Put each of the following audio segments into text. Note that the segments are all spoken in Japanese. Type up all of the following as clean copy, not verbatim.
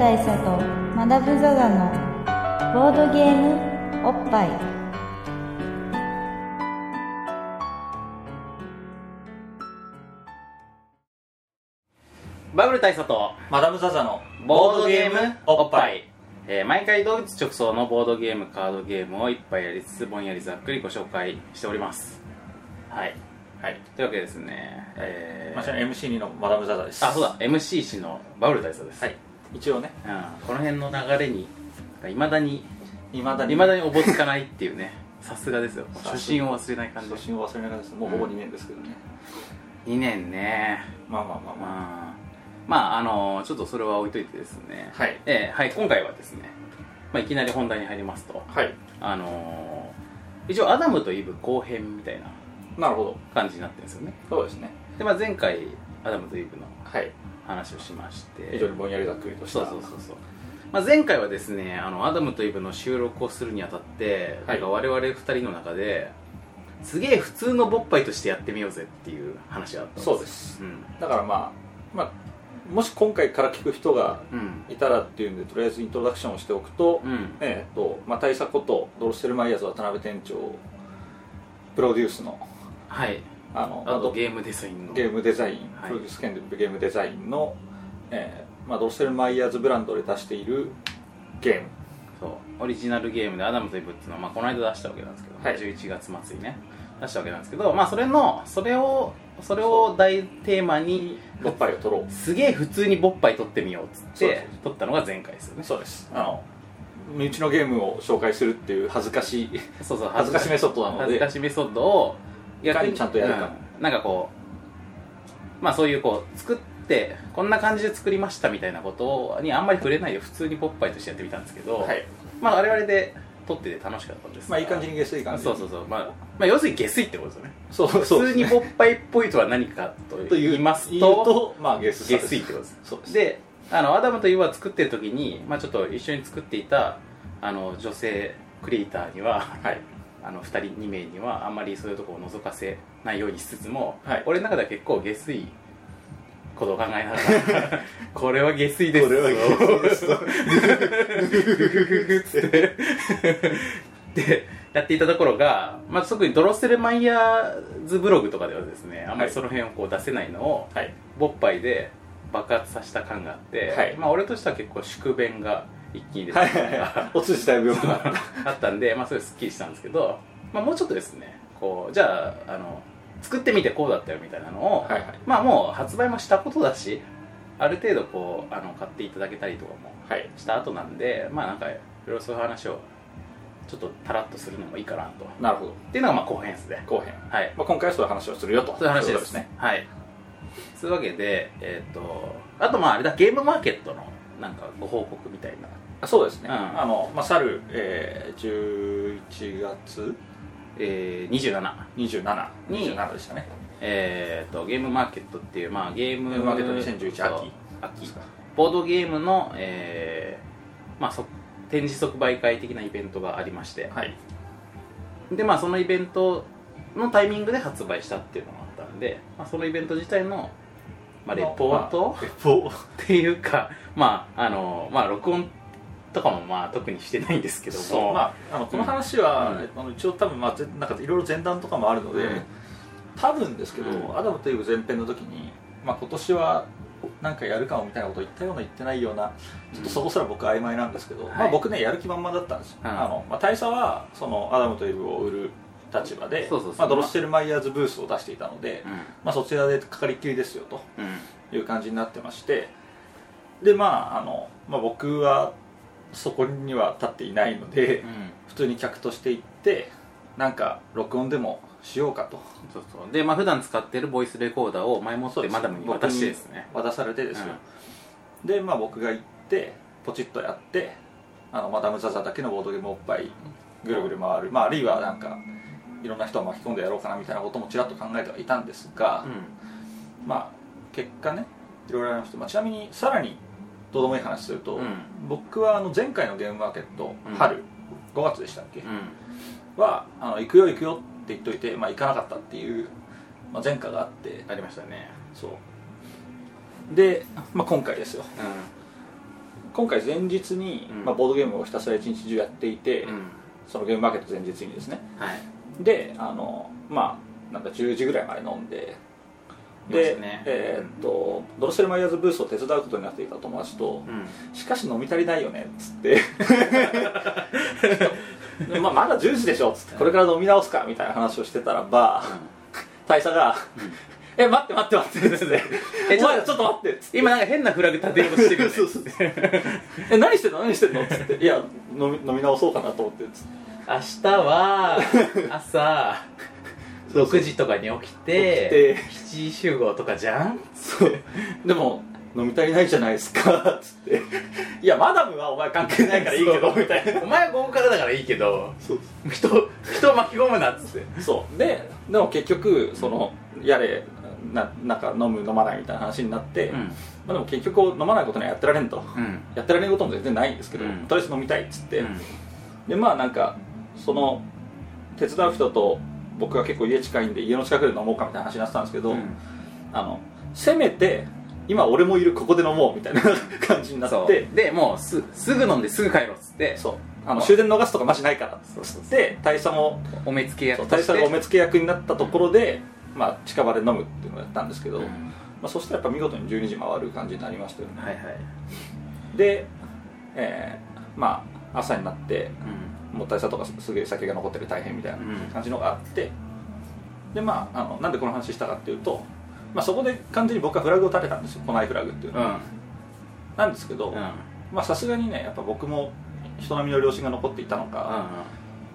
大佐とマダム・ザ・ガのボードゲームおっぱい。バブル大佐とマダム・ザ・ザのボードゲームおっぱい。毎回同一直送のボードゲームカードゲームを一杯やりつつぼんやりざっくりご紹介しております。はい、はい、というわけですね。MC2 のマダム・ザ・ザです。あ、そうだ、 MC1 のバブル大佐です。はい、一応ね、うん、この辺の流れにいまだにおぼつかないっていうねさすがですよ。初心を忘れない感じ。初心を忘れない感じです。もうほぼ2年ですけどね、うん、2年ね。まあまあまあまあ、まあちょっとそれは置いといてですね、はい、はい、今回はですね、まあ、いきなり本題に入りますと、はい、一応アダムとイブ後編みたいな感じになってるんですよね。そうですね。で、まあ、前回アダムとイブの話をしまして、はい、非常にぼんやりざっくりとした。そう、まあ、前回はですね、アダムとイブの収録をするにあたって、はい、我々2人の中ですげえ普通の勃発としてやってみようぜっていう話があったんです。そうです、うん、だからまあもし今回から聞く人がいたらっていうんで、とりあえずイントロダクションをしておくと、まあ、大佐ことドロステルマイヤーズ渡辺店長プロデュースの、はい、あとゲームデザイン、はい、プロデュース兼ゲームデザインの、まあ、ドロステルマイヤーズブランドで出しているゲーム、そうオリジナルゲームでアダムとイブっていうのは、まあ、この間出したわけなんですけど、はい、11月末にね出したわけなんですけど、まあ、それを大テーマにボッパイを取ろう、すげえ普通にボッパイ取ってみようっつって取ったのが前回ですよね。そうです。身内のゲームを紹介するっていう恥ずかしメソッドなので、恥ずかしメソッドを逆にちゃんとやるか、うん、なんかこうまあそういうこう作ってこんな感じで作りましたみたいなことにあんまり触れないで普通にボッパイとしてやってみたんですけど、はい、まあ我々で撮ってて楽しかったんです。まあいい感じに下水感じ。そう、まあ要するに下水ってことですよね。そうですね。普通に勃発っぽいとは何かと言いますと、まあ下水ってことです。そうです。で、アダムとイブは作ってる時に、まあちょっと一緒に作っていた女性クリエイターには、はい、2名にはあんまりそういうところを覗かせないようにしつつも、はい、俺の中では結構下水ことを考えながらこれは下水です。これは下水です。でやっていたところが、まあ、特にドロステルマイヤーズブログとかではですね、あんまりその辺をこう出せないのを、はい、ボッパイで爆発させた感があって、はい、まあ、俺としては結構宿便が一気に出た感が、はい、お通じたい病気があったんで、まあ、それすっきりしたんですけど、まあ、もうちょっとですねこうじゃあ作ってみてこうだったよみたいなのを、はいはい、まあもう発売もしたことだし、ある程度こう買っていただけたりとかもした後なんで、はい、まあなんかいろいろそういう話をちょっとタラッとするのもいいかなと。なるほど。っていうのがまあ後編ですね。後編。はい。まあ、今回はそういう話をするよと。そういう話ですね。はい。そういうわけで、あとまああれだ、ゲームマーケットのなんかご報告みたいな。あ、そうですね。うん、まあ去る、11月。27でしたね。ゲームマーケットっていう、まあ、ゲームマーケット2011秋ボードゲームの、まあ、展示即売会的なイベントがありまして、はい、でまあそのイベントのタイミングで発売したっていうのがあったんで、まあ、そのイベント自体の、まあ、レポート、まあ、っていうか、まあまあ、録音とかもまあ特にしてないんですけども、そう、まあ、この話は、うん、一応多分、まあ、なんかいろいろ前段とかもあるので、うん、多分ですけど、うん、アダムとイブ前編の時に、まあ、今年はなんかやるかもみたいなことを言ったような言ってないような、ちょっとそこすら僕曖昧なんですけど、うん、まあ、僕ねやる気満々だったんですよ、はい、まあ、大佐はそのアダムとイブを売る立場で、まあ、ドロステルマイヤーズブースを出していたので、うん、まあ、そちらでかかりっきりですよという感じになってまして、でまあまあ、僕はそこには立っていないので、うん、普通に客として行ってなんか録音でもしようかと。そうで、まあ、普段使っているボイスレコーダーを前もってマダムに渡してですね、渡されてですよ、うん、で、まあ、僕が行ってポチッとやって、マダム・ザ・ザだけのボードゲームおっぱいぐるぐる回る、まあ、あるいはなんかいろんな人を巻き込んでやろうかなみたいなこともちらっと考えてはいたんですが、うん、まあ結果ねいろいろありまして、まあ、ちなみにさらにどうでもいい話すると、うん、僕は前回のゲームマーケット、うん、春5月でしたっけ、うん、は行くよ行くよって言っといて、まあ、行かなかったっていう、まあ、前科があってありましたね。そうで、まあ、今回ですよ、今回前日に、ボードゲームをひたすら一日中やっていて、そのゲームマーケット前日にですね、はい、でなんか10時ぐらいまで飲んで、で、ね、ドロッセルマイヤーズブースを手伝うことになっていた友達と、しかし飲み足りないよねっつってまだ10時でしょっつってこれから飲み直すかみたいな話をしてたらば、大佐が待ってお前ちょっと待ってっつって今なんか変なフラグ立てようとしてるよねそう何してんのっつっていや飲み直そうかなと思ってつって明日は朝6時とかに起きて7時集合とかじゃんそうでも飲み足りないじゃないですかっつっていやマダムはお前関係ないからいいけどみたいなお前は午後からだからいいけど人を巻き込むなっつってそうでも結局そのやれなんか飲む飲まないみたいな話になって、でも結局飲まないことにはやってられんと、やってられんことも全然ないんですけど、とりあえず飲みたいっつって、でなんかその手伝う人と僕が結構家近いんで家の近くで飲もうかみたいな話になってたんですけど、せめて今俺もいるここで飲もうみたいな感じになってでもう すぐ飲んですぐ帰ろうっつってそう終電逃すとかマジないからっつって大佐もお目付け役として大佐がお目付け役になったところで、近場で飲むっていうのをやったんですけど、そしたらやっぱ見事に12時回る感じになりましたよね、で、朝になって、もう大佐とかすげえ酒が残ってる大変みたいな感じのがあって、でなんでこの話したかっていうと、そこで完全に僕はフラグを立てたんですよ、来ないフラグっていうのは、なんですけど、さすがにねやっぱ僕も人並みの良心が残っていたのか、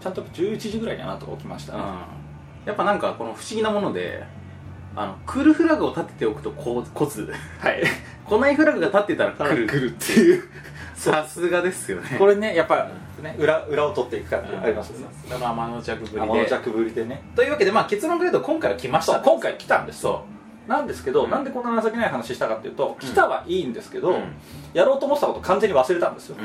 ちゃんと11時ぐらいにはなんとか起きましたね、やっぱなんかこの不思議なものでクールフラグを立てておくとコツ来ないフラグが立ってたら来るっていうさすがですよねこれねやっぱね 裏を取っていく感じありますよね天の弱ぶりでねというわけで結論から言うと今回は来ました今回来たんですそうなんですけど、なんでこんな情けない話したかっていうと来たはいいんですけど、やろうと思ったこと完全に忘れたんですよ、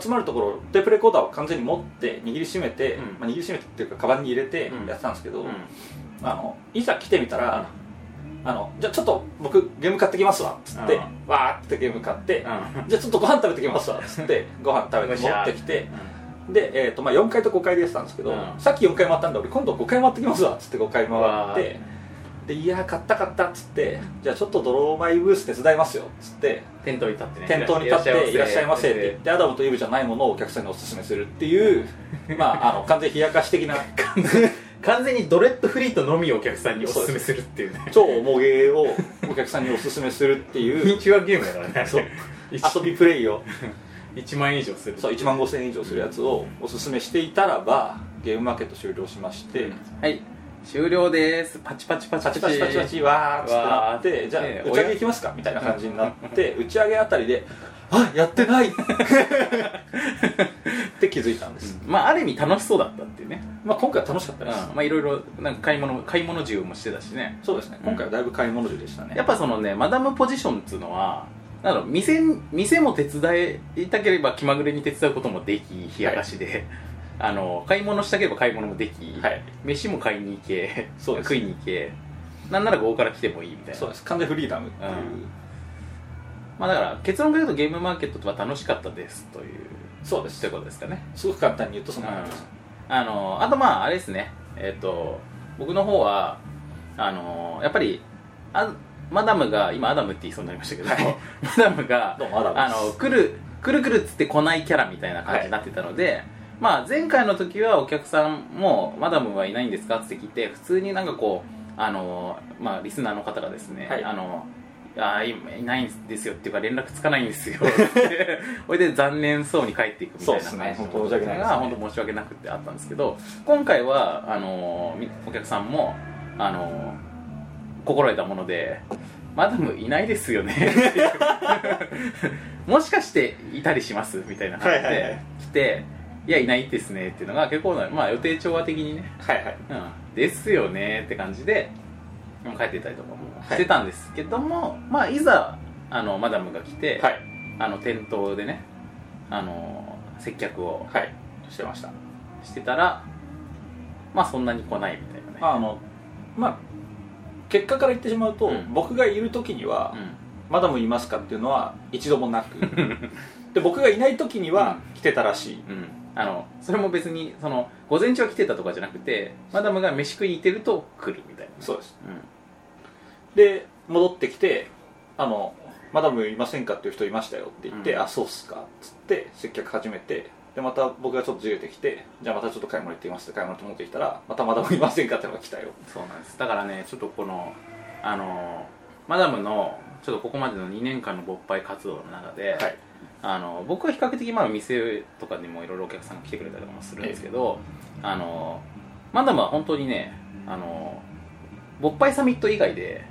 つまるところテープレコーダーを完全に持って握りしめて、握りしめてっていうかカバンに入れてやってたんですけど、いざ来てみたらじゃあちょっと僕ゲーム買ってきますわっつってわーってゲーム買って、じゃあちょっとご飯食べてきますわっつってご飯食べて持ってきてで、4回と5回でやってたんですけど、さっき4回回ったんで俺今度5回回ってきますわっつって5回回ってでいや買ったっつってじゃあちょっとドローマイブース手伝いますよっつって店頭に立っていらっしゃいませって言ってアダムとイブじゃないものをお客さんにおすすめするっていう完全冷やかし的な完全にドレッドフリートのみをお客さんにおすすめするっていうね超重ゲーをお客さんにおすすめするっていうミニチュアゲームだからねそう遊びプレイを1万円以上するそう1万5000円以上するやつをおすすめしていたらばゲームマーケット終了しましてはい終了ですパチパチパチパチパチパチパチわーってなってじゃあ打ち上げ行きますかみたいな感じになって打ち上げあたりであやってないって気づいたんです、ある意味楽しそうだったっていうね、今回は楽しかったです、いろいろなんか買い物中もしてたしねそうですね今回はだいぶ買い物中でしたね、やっぱそのねマダムポジションっていうのは店も手伝いたければ気まぐれに手伝うこともでき冷やかしで、買い物したければ買い物もでき、飯も買いに行けそうです食いに行けなんならここから来てもいいみたいなそうです完全フリーダムっていう、だから結論から言うとゲームマーケットは楽しかったですというそうですということですかねすごく簡単に言うとその話です、あとあれですね僕の方はやっぱりマダムが今アダムって言いそうになりましたけど、マダムがどうもアダムです来るっつって来ないキャラみたいな感じになってたので、前回の時はお客さんもマダムはいないんですかって聞いて普通になんかこうリスナーの方がですね、いないんですよっていうか連絡つかないんですよってそれで残念そうに帰っていくみたいな感じのことが本当申し訳なくてあったんですけど今回はお客さんも心得たものでマダムいないですよねっていうもしかしていたりしますみたいな感じで来ていやいないですねっていうのが結構予定調和的にねですよねって感じで帰ってたりとかもしてたんですけども、いざマダムが来て、店頭でね接客をしてました、してたらそんなに来ないみたいなね結果から言ってしまうと、僕がいる時には、マダムいますかっていうのは一度もなくで僕がいない時には来てたらしい、うんうん、それも別にその午前中は来てたとかじゃなくてマダムが飯食いに行ってると来るみたいな。そうです、うん、で戻ってきてマダムいませんかっていう人いましたよって言って、うん、あ、そうっすかっつって接客始めて、でまた僕がちょっとじれてきて、じゃあまたちょっと買い物行ってきますって買い物持ってきたらまたマダムいませんかってのが来たよ。そうなんです。だからね、ちょっとこのマダムのちょっとここまでの2年間の勃発活動の中で、はい、僕は比較的まあ店とかにもいろいろお客さんが来てくれたりもするんですけど、マダムは本当にね、勃発サミット以外で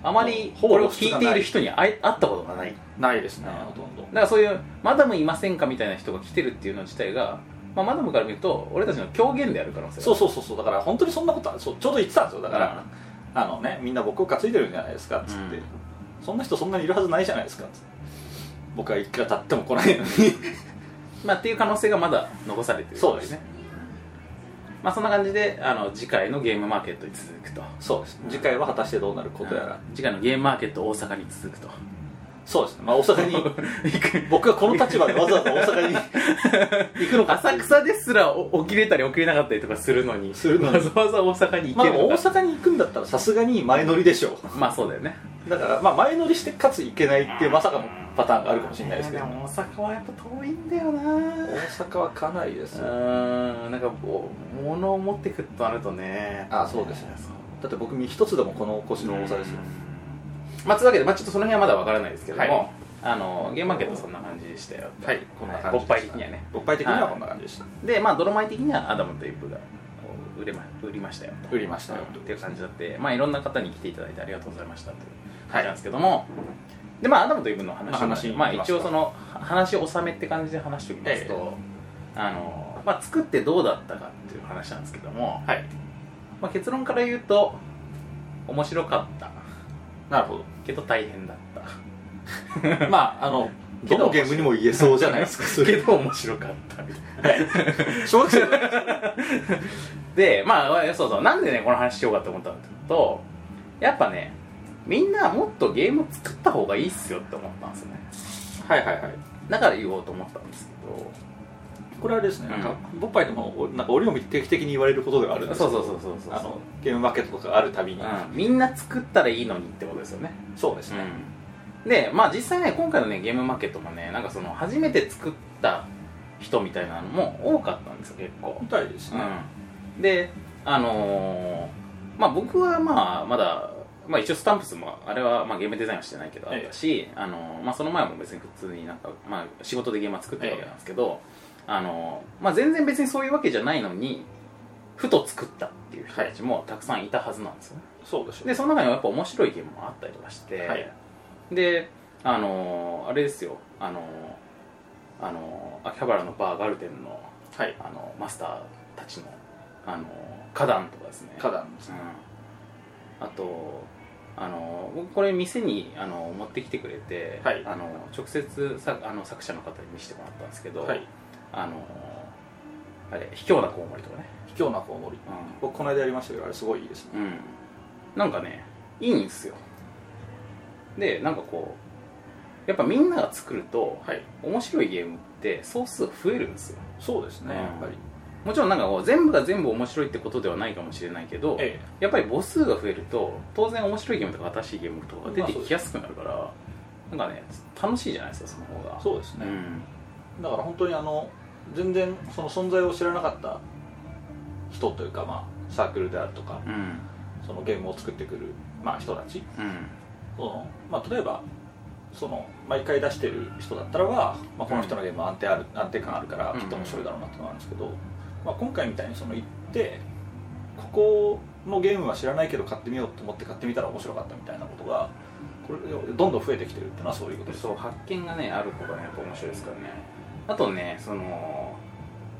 あまりこれを聞いている人に会ったことがない。ないですね、ほとんど。だからそういうマダムいませんかみたいな人が来てるっていうの自体が、まあ、マダムから見ると俺たちの狂言である可能性がある。そうだから本当にそんなことはそうちょうど言ってたんですよ。だから、うん、みんな僕を担いでるんじゃないですかっつって、うん、そんな人そんなにいるはずないじゃないですかっつって、僕はいくら経っても来ないのにまあっていう可能性がまだ残されてる。そうですね。まあ、そんな感じで次回のゲームマーケットに続くと。そうです、うん、次回は果たしてどうなることやら、うん、次回のゲームマーケット大阪に続くと。そうですね、まあ、大阪に僕がこの立場でわざわざ大阪に行くのか。浅草ですら起きれたり起きれなかったりとかするのにわざわざ大阪に行けるのか。まあ、大阪に行くんだったらさすがに前乗りでしょうまあそうだよね。だからまあ前乗りしてかつ行けないっていうまさかのパターンがあるかもしれないですけど、ね、でも大阪はやっぱ遠いんだよな。大阪はかなりですよ。なんか物を持ってくとなるとね。ああそうですね。だって僕一つでもこの腰の重さですよ。まあ、というわけで、まあ、ちょっとその辺はまだわからないですけども、はい、ゲームマーケットそんな感じでしたよ。はい、こんな感じでした。勃発的にはね。勃発的にはこんな感じでした。で、まあ、ドロマイ的にはアダムとイブが売りましたよ。売りましたよ。っていう感じだって、まあ、いろんな方に来ていただいてありがとうございましたという感じなんですけども、はい、で、まあ、アダムとイブの話、まあ、一応その話を収めって感じで話しておきますと、まあ、作ってどうだったかっていう話なんですけども、はい、まあ、結論から言うと面白かった。なるほど。けど大変だった。まあどのゲームにも言えそうじゃないですか。それけど面白かったみたいな。小学生の話で、まあそうなんでねこの話しようかと思ったのと、やっぱねみんなもっとゲーム作った方がいいっすよって思ったんですよね。はいはいはい。だから言おうと思ったんですけど、これはですね、なんかボッパイでもなんか俺も定期的に言われることではあるんですけど、そうゲームマーケットとかあるたびに、うん、みんな作ったらいいのにってことですよね。そうですね、うん、で、まあ実際ね今回のねゲームマーケットもねなんかその初めて作った人みたいなのも多かったんですよ結構。みたいですね、うん、で、まあ僕はまあまだまあ一応スタンプスもあれはまあゲームデザインはしてないけどあったし、まあその前も別に普通になんかまあ仕事でゲームは作ってるわけなんですけど、まあ、全然別にそういうわけじゃないのにふと作ったっていう人たちもたくさんいたはずなんですよね。そうでしょう。でその中にはやっぱ面白いゲームもあったりとかして、はい、であれですよ秋葉原のバーガルテンの、はい、マスターたちの花壇とかですね。花壇ですね、うん、あと僕これ店に持ってきてくれて、はい、直接作者の方に見せてもらったんですけど、はい、あれ卑怯なコウモリとかね。卑怯なコウモリ、うん、僕この間やりましたけどあれすごいいいですね、うん、なんかねいいんですよ。でなんかこうやっぱみんなが作ると、はい、面白いゲームって総数が増えるんですよ。そうですね、うん、やっぱりもちろんなんかこう全部が全部面白いってことではないかもしれないけど、ええ、やっぱり母数が増えると当然面白いゲームとか新しいゲームとかが出てきやすくなるから、まあ、なんかね楽しいじゃないですかその方が。そうですね、うん、だから本当に全然その存在を知らなかった人というか、まあ、サークルであるとか、うん、そのゲームを作ってくる、まあ、人たち、うん、まあ、例えばその毎回出してる人だったらは、まあ、この人のゲームは安定感あるからきっと面白いだろうなってのがあるんですけど、うんうん、まあ、今回みたいにその行ってここのゲームは知らないけど買ってみようと思って買ってみたら面白かったみたいなことがこれどんどん増えてきてるっていうのはそういうことです。そう発見がねあることが、ね、やっぱ面白いですからね。あとね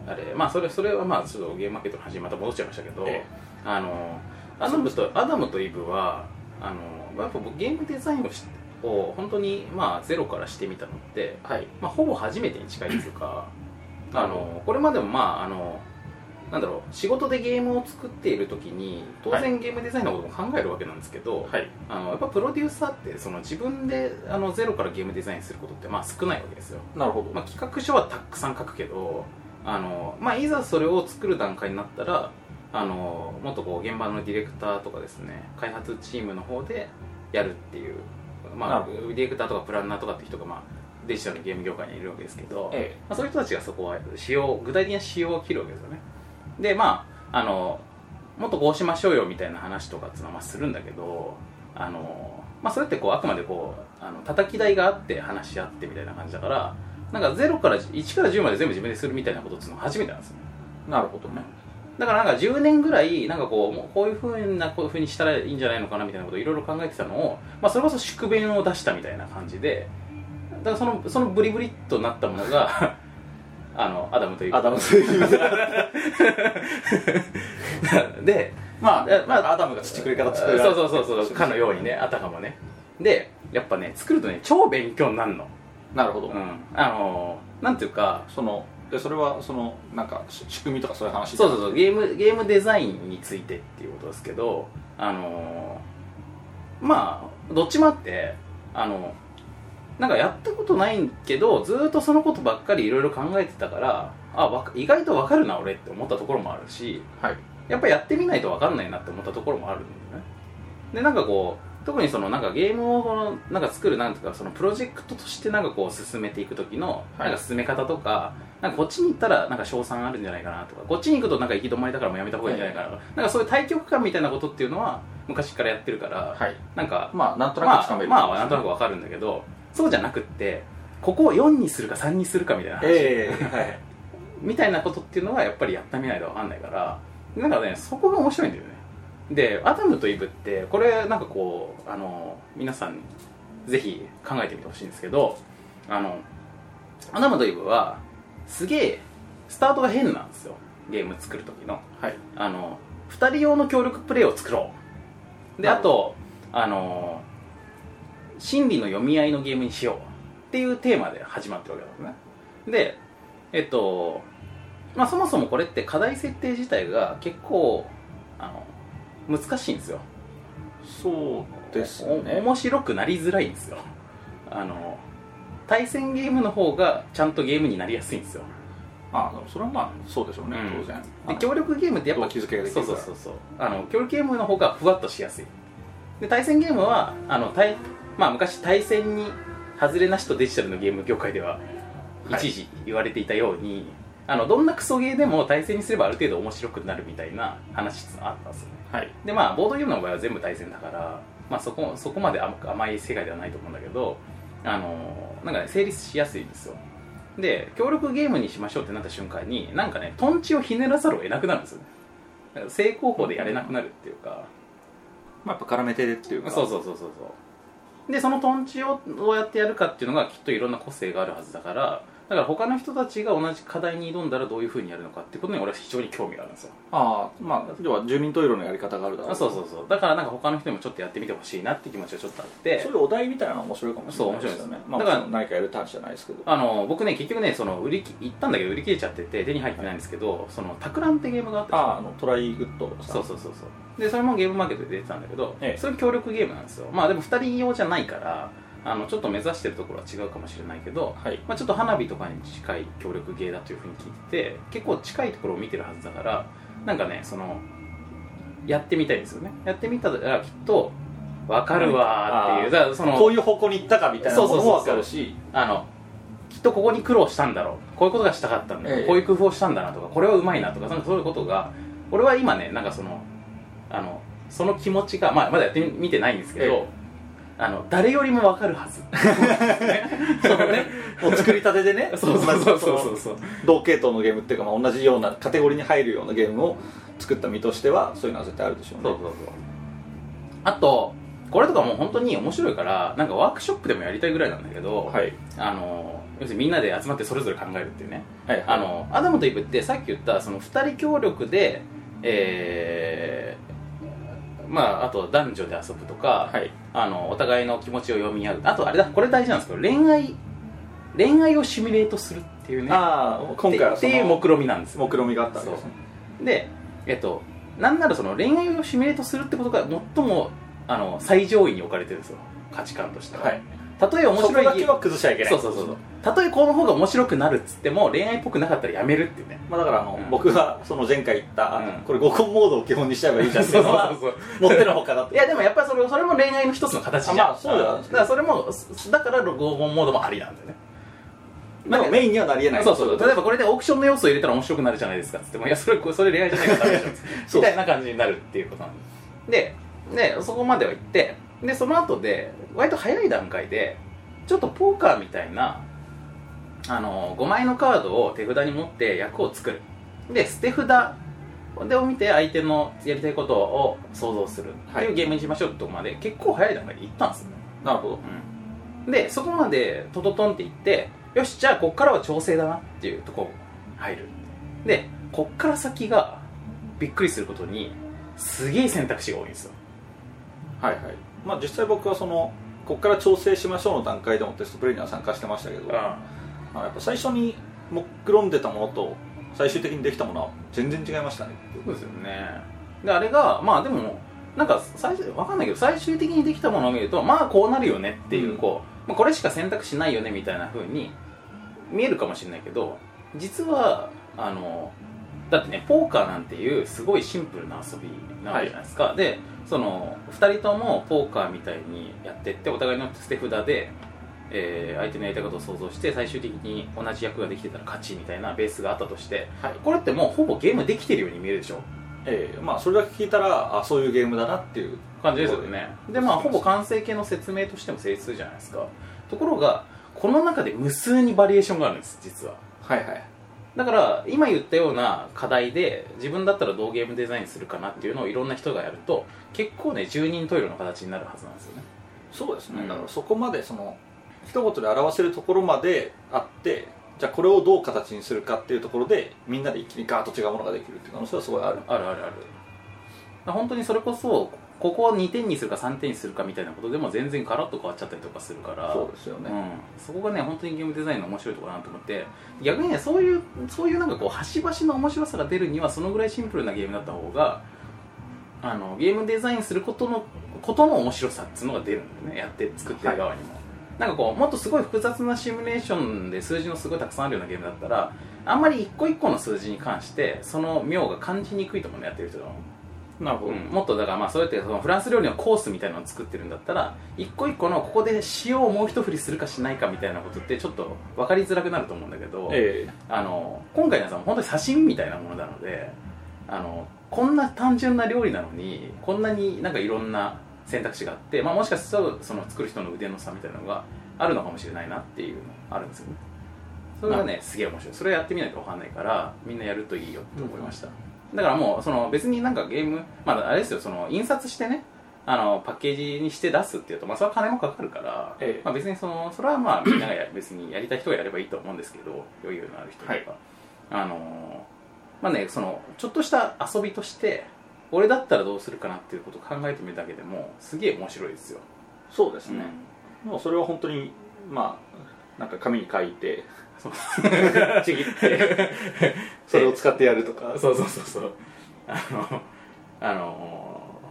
あれまあそれはまあちょっとゲームマーケットの話にまた戻っちゃいましたけど、アダムとイブはやっぱゲームデザインを本当にまあゼロからしてみたのって、はい、まあ、ほぼ初めてに近いというかこれまでもまあなんだろう、仕事でゲームを作っている時に当然ゲームデザインのことも考えるわけなんですけど、はい、やっぱプロデューサーってその自分でゼロからゲームデザインすることってまあ少ないわけですよ。なるほど。まあ、企画書はたくさん書くけどまあ、いざそれを作る段階になったらもっとこう現場のディレクターとかですね、開発チームの方でやるっていう、まあ、ディレクターとかプランナーとかって人が、まあ、デジタルのゲーム業界にいるわけですけど、ええ、まあ、そういう人たちがそこは具体的な仕様を切るわけですよね。でまあもっとこうしましょうよみたいな話とかっていうのはまあするんだけど、まあ、それってこうあくまでこう叩き台があって話し合ってみたいな感じだから、なんか0から1から10まで全部自分でするみたいなことっていうのは初めてなんですよね。なるほどね。だからなんか10年ぐらいなんかこういうふうなこういうふうにしたらいいんじゃないのかなみたいなことをいろいろ考えてたのを、まあ、それこそ宿便を出したみたいな感じで、だからそのブリブリっとなったものがアダムというか、アダムというで、まあアダムが土くれ方作る、そうかのようにね、あたかもね。でやっぱね、作るとね超勉強になるの。なるほど、うん、なんていうかそれはなんか仕組みとかそういう話。そうゲームデザインについてっていうことですけど、まあどっちもあってなんかやったことないけどずっとそのことばっかりいろいろ考えてたから、意外と分かるな俺って思ったところもあるし、はい、やっぱりやってみないと分かんないなって思ったところもあるんだよね。でなんかこう特になんかゲームをなんか作るなんとかプロジェクトとしてなんかこう進めていく時のなんか進め方とか、なんかこっちに行ったらなんか賞賛あるんじゃないかなとか、こっちに行くとなんか行き止まりだからもうやめた方がいいんじゃないかなとか、なんかそういう対極感みたいなことっていうのは昔からやってるから、はい、なんかまあなんとなくつかめる、まあなんとなく分かるんだけど、そうじゃなくってここを4にするか3にするかみたいな話、はい、みたいなことっていうのはやっぱりやったみないと分かんないから、なんかねそこが面白いんだよね。でアダムとイブってこれなんかこう皆さんぜひ考えてみてほしいんですけど、アダムとイブはすげえスタートが変なんですよ、ゲーム作る時の、はい、2人用の協力プレイを作ろう、であと心理の読み合いのゲームにしようっていうテーマで始まってるわけなんですね。でまあそもそもこれって課題設定自体が結構難しいんですよ。そうですね。面白くなりづらいんですよ。対戦ゲームの方がちゃんとゲームになりやすいんですよ。ああ、それはまあそうでしょうね、うん、当然。で協力ゲームってやっぱ気づけができるから、そう協力ゲームの方がふわっとしやすい。で対戦ゲームはまあ、昔対戦に外れなしとデジタルのゲーム業界では一時言われていたように、はい、どんなクソゲーでも対戦にすればある程度面白くなるみたいな話があったんですよね、はい、でまあボードゲームの場合は全部対戦だから、まあ、そこまで甘い世界ではないと思うんだけどなんかね成立しやすいんですよ。で協力ゲームにしましょうってなった瞬間になんかねトンチをひねらざるを得なくなるんですよ、ね、正攻法でやれなくなるっていうか、まあ、やっぱ絡めてっていうか、そうでそのトンチをどうやってやるかっていうのがきっといろんな個性があるはずだから、だから他の人たちが同じ課題に挑んだらどういう風にやるのかってことに俺は非常に興味があるんですよ。ああ、まあ要は住民トイレのやり方があるだろう。そうだからなんか他の人にもちょっとやってみてほしいなって気持ちがちょっとあって、そういうお題みたいなの面白いかもしれないですよね。だから何かやるターンじゃないですけど、僕ね結局ね行ったんだけど売り切れちゃってて手に入ってないんですけど、そのタクランってゲームがあって、トライグッドさん、そうでそれもゲームマーケットで出てたんだけど、それ協力ゲームなんですよ。まあでも2人用じゃないからちょっと目指してるところは違うかもしれないけど、はい、まあ、ちょっと花火とかに近い協力芸だというふうに聞いてて、結構近いところを見てるはずだから、なんかねやってみたいですよね。やってみたらきっと分かるわーっていう、だからこういう方向に行ったかみたいなことも分かるし、きっとここに苦労したんだろう、こういうことがしたかったんだ、こういう工夫をしたんだなとか、これはうまいなとか、そういうことが俺は今ねなんかその気持ちが、まだやってみてないんですけど、誰よりも分かるはずもう作りたてでねそう同系統のゲームっていうか、まあ、同じようなカテゴリーに入るようなゲームを作った身としてはそういうのは絶対あるでしょうね。そうあとこれとかもう本当に面白いから、なんかワークショップでもやりたいぐらいなんだけど、はい、要するにみんなで集まってそれぞれ考えるっていうね、はいはい、アダムとイブってさっき言ったその2人協力で、まあ、あと男女で遊ぶとか、はい、お互いの気持ちを読み合う、あとあれだ、これ大事なんですけど、恋愛をシミュレートするっていうね、今回はっていう目論みなんですよ、目論みがあったわけですね。で、なんならその恋愛をシミュレートするってことが最も最上位に置かれてるんですよ、価値観としては。はい、たとえ面白い、そこだけは崩しちゃいけない。そうそうそうそう。たとえこの方が面白くなるっつっても恋愛っぽくなかったらやめるっていうね。まあだから僕がその前回言った、これ合コンモードを基本にしちゃえばいいじゃんっていうのは持ってるほかだって。いやでもやっぱりそれも恋愛の一つの形じゃん。まあそうだよ。だからそれもだから合コンモードもありなんだよね。でもメインにはなりえない。そうそう。例えばこれでオークションの要素を入れたら面白くなるじゃないですかっつっても、いやそれ恋愛じゃないからダメでしょみたいな感じになるっていうことなんで。で、そこまでは行って。で、その後で、割と早い段階で、ちょっとポーカーみたいな、5枚のカードを手札に持って役を作る。で、捨て札を見て相手のやりたいことを想像するっていうゲームにしましょうってとこまで、結構早い段階で行ったんですよね。なるほど。うん、で、そこまでトトトンって行って、よし、じゃあこっからは調整だなっていうとこ入る。で、こっから先がびっくりすることに、すげえ選択肢が多いんですよ。はいはい。まあ、実際僕はそのここから調整しましょうの段階でもテストプレイには参加してましたけど、やっぱ最初にもくろんでたものと最終的にできたものは全然違いましたね。そうですよね。であれがまあでもなんか最初わかんないけど最終的にできたものを見るとまあこうなるよねっていう、まあ、これしか選択肢ないよねみたいな風に見えるかもしれないけど、実はだってね、ポーカーなんていうすごいシンプルな遊びなわけじゃないですか。はい、でその2人ともポーカーみたいにやってってお互いの捨て札で、相手のやりたいことを想像して最終的に同じ役ができてたら勝ちみたいなベースがあったとして、はい、これってもうほぼゲームできてるように見えるでしょ。まあそれだけ聞いたらあそういうゲームだなっていう感じですよね。でまあほぼ完成形の説明としても成立するじゃないですか。ところがこの中で無数にバリエーションがあるんです、実は。はいはい。だから今言ったような課題で自分だったらどうゲームデザインするかなっていうのをいろんな人がやると結構ね十人十色の形になるはずなんですよね。そうですね、だからそこまでその一言で表せるところまであって、じゃあこれをどう形にするかっていうところでみんなで一気にガーッと違うものができるっていう可能性はすごいある。あるあるある。本当にそれこそここを2点にするか3点にするかみたいなことでも全然ガラッと変わっちゃったりとかするから。そうですよね、そこがね本当にゲームデザインの面白いところだなと思って、逆にねそういうなんかこう端々の面白さが出るにはそのぐらいシンプルなゲームだった方がゲームデザインすることの面白さっていうのが出るんだよね、やって作ってる側にも。はい、なんかこうもっとすごい複雑なシミュレーションで数字のすごいたくさんあるようなゲームだったらあんまり一個一個の数字に関してその妙が感じにくいと思うね、やってる人だもん。なるほど。もっとだからまあそうやってそのフランス料理のコースみたいなのを作ってるんだったら一個一個のここで塩をもう一振りするかしないかみたいなことってちょっと分かりづらくなると思うんだけど、今回のやつは本当に刺身みたいなものなのでこんな単純な料理なのにこんなになんかいろんな選択肢があって、まあ、もしかしたらその作る人の腕の差みたいなのがあるのかもしれないなっていうのがあるんですよね。それがねすげえ面白い。それやってみないと分かんないからみんなやるといいよって思いました。だからもうその別になんかゲームまああれですよ、その印刷してねパッケージにして出すっていうとまあそれは金もかかるから、まあ、別にそれはまあみんなが別にやりたい人がやればいいと思うんですけど、余裕のある人とか、はい、まあねそのちょっとした遊びとして俺だったらどうするかなっていうことを考えてみるだけでもすげえ面白いですよ。そうですね、もうそれは本当にまあなんか紙に書いてちぎってそれを使ってやるとかそうそうそうそう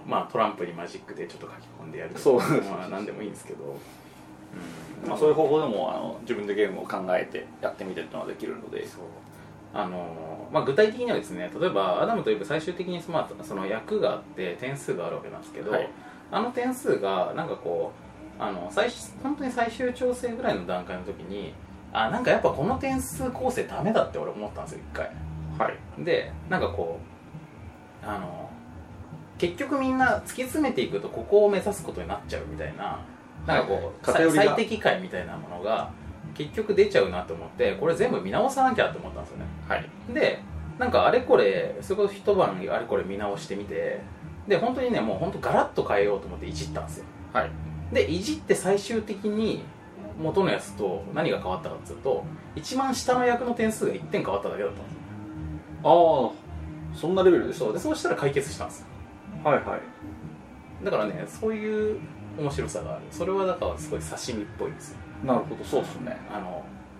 まあトランプにマジックでちょっと書き込んでやるとか、まあ、何でもいいんですけど、まあ、そういう方法でも自分でゲームを考えてやってみてっていうのはできるので、そうまあ、具体的にはですね、例えばアダムとイブ最終的にその役があって点数があるわけなんですけど、はい、あの点数がなんかこう本当に最終調整ぐらいの段階の時になんかやっぱこの点数構成ダメだって俺思ったんですよ、一回。はい、でなんかこう結局みんな突き詰めていくとここを目指すことになっちゃうみたいな、なんかこう、最適解みたいなものが結局出ちゃうなと思って、これ全部見直さなきゃと思ったんですよね。はい、でなんかあれこれそれこそ一晩あれこれ見直してみて、で本当にねもう本当ガラッと変えようと思っていじったんですよ。はい、でいじって最終的に元のやつと何が変わったかっていうと、一番下の役の点数が1点変わっただけだったんですよ。ああ、そんなレベルでしょ。でそうしたら解決したんですよ。はいはい。だからねそういう面白さがある。それはだからすごい刺身っぽいですよ。なるほど、そうですね。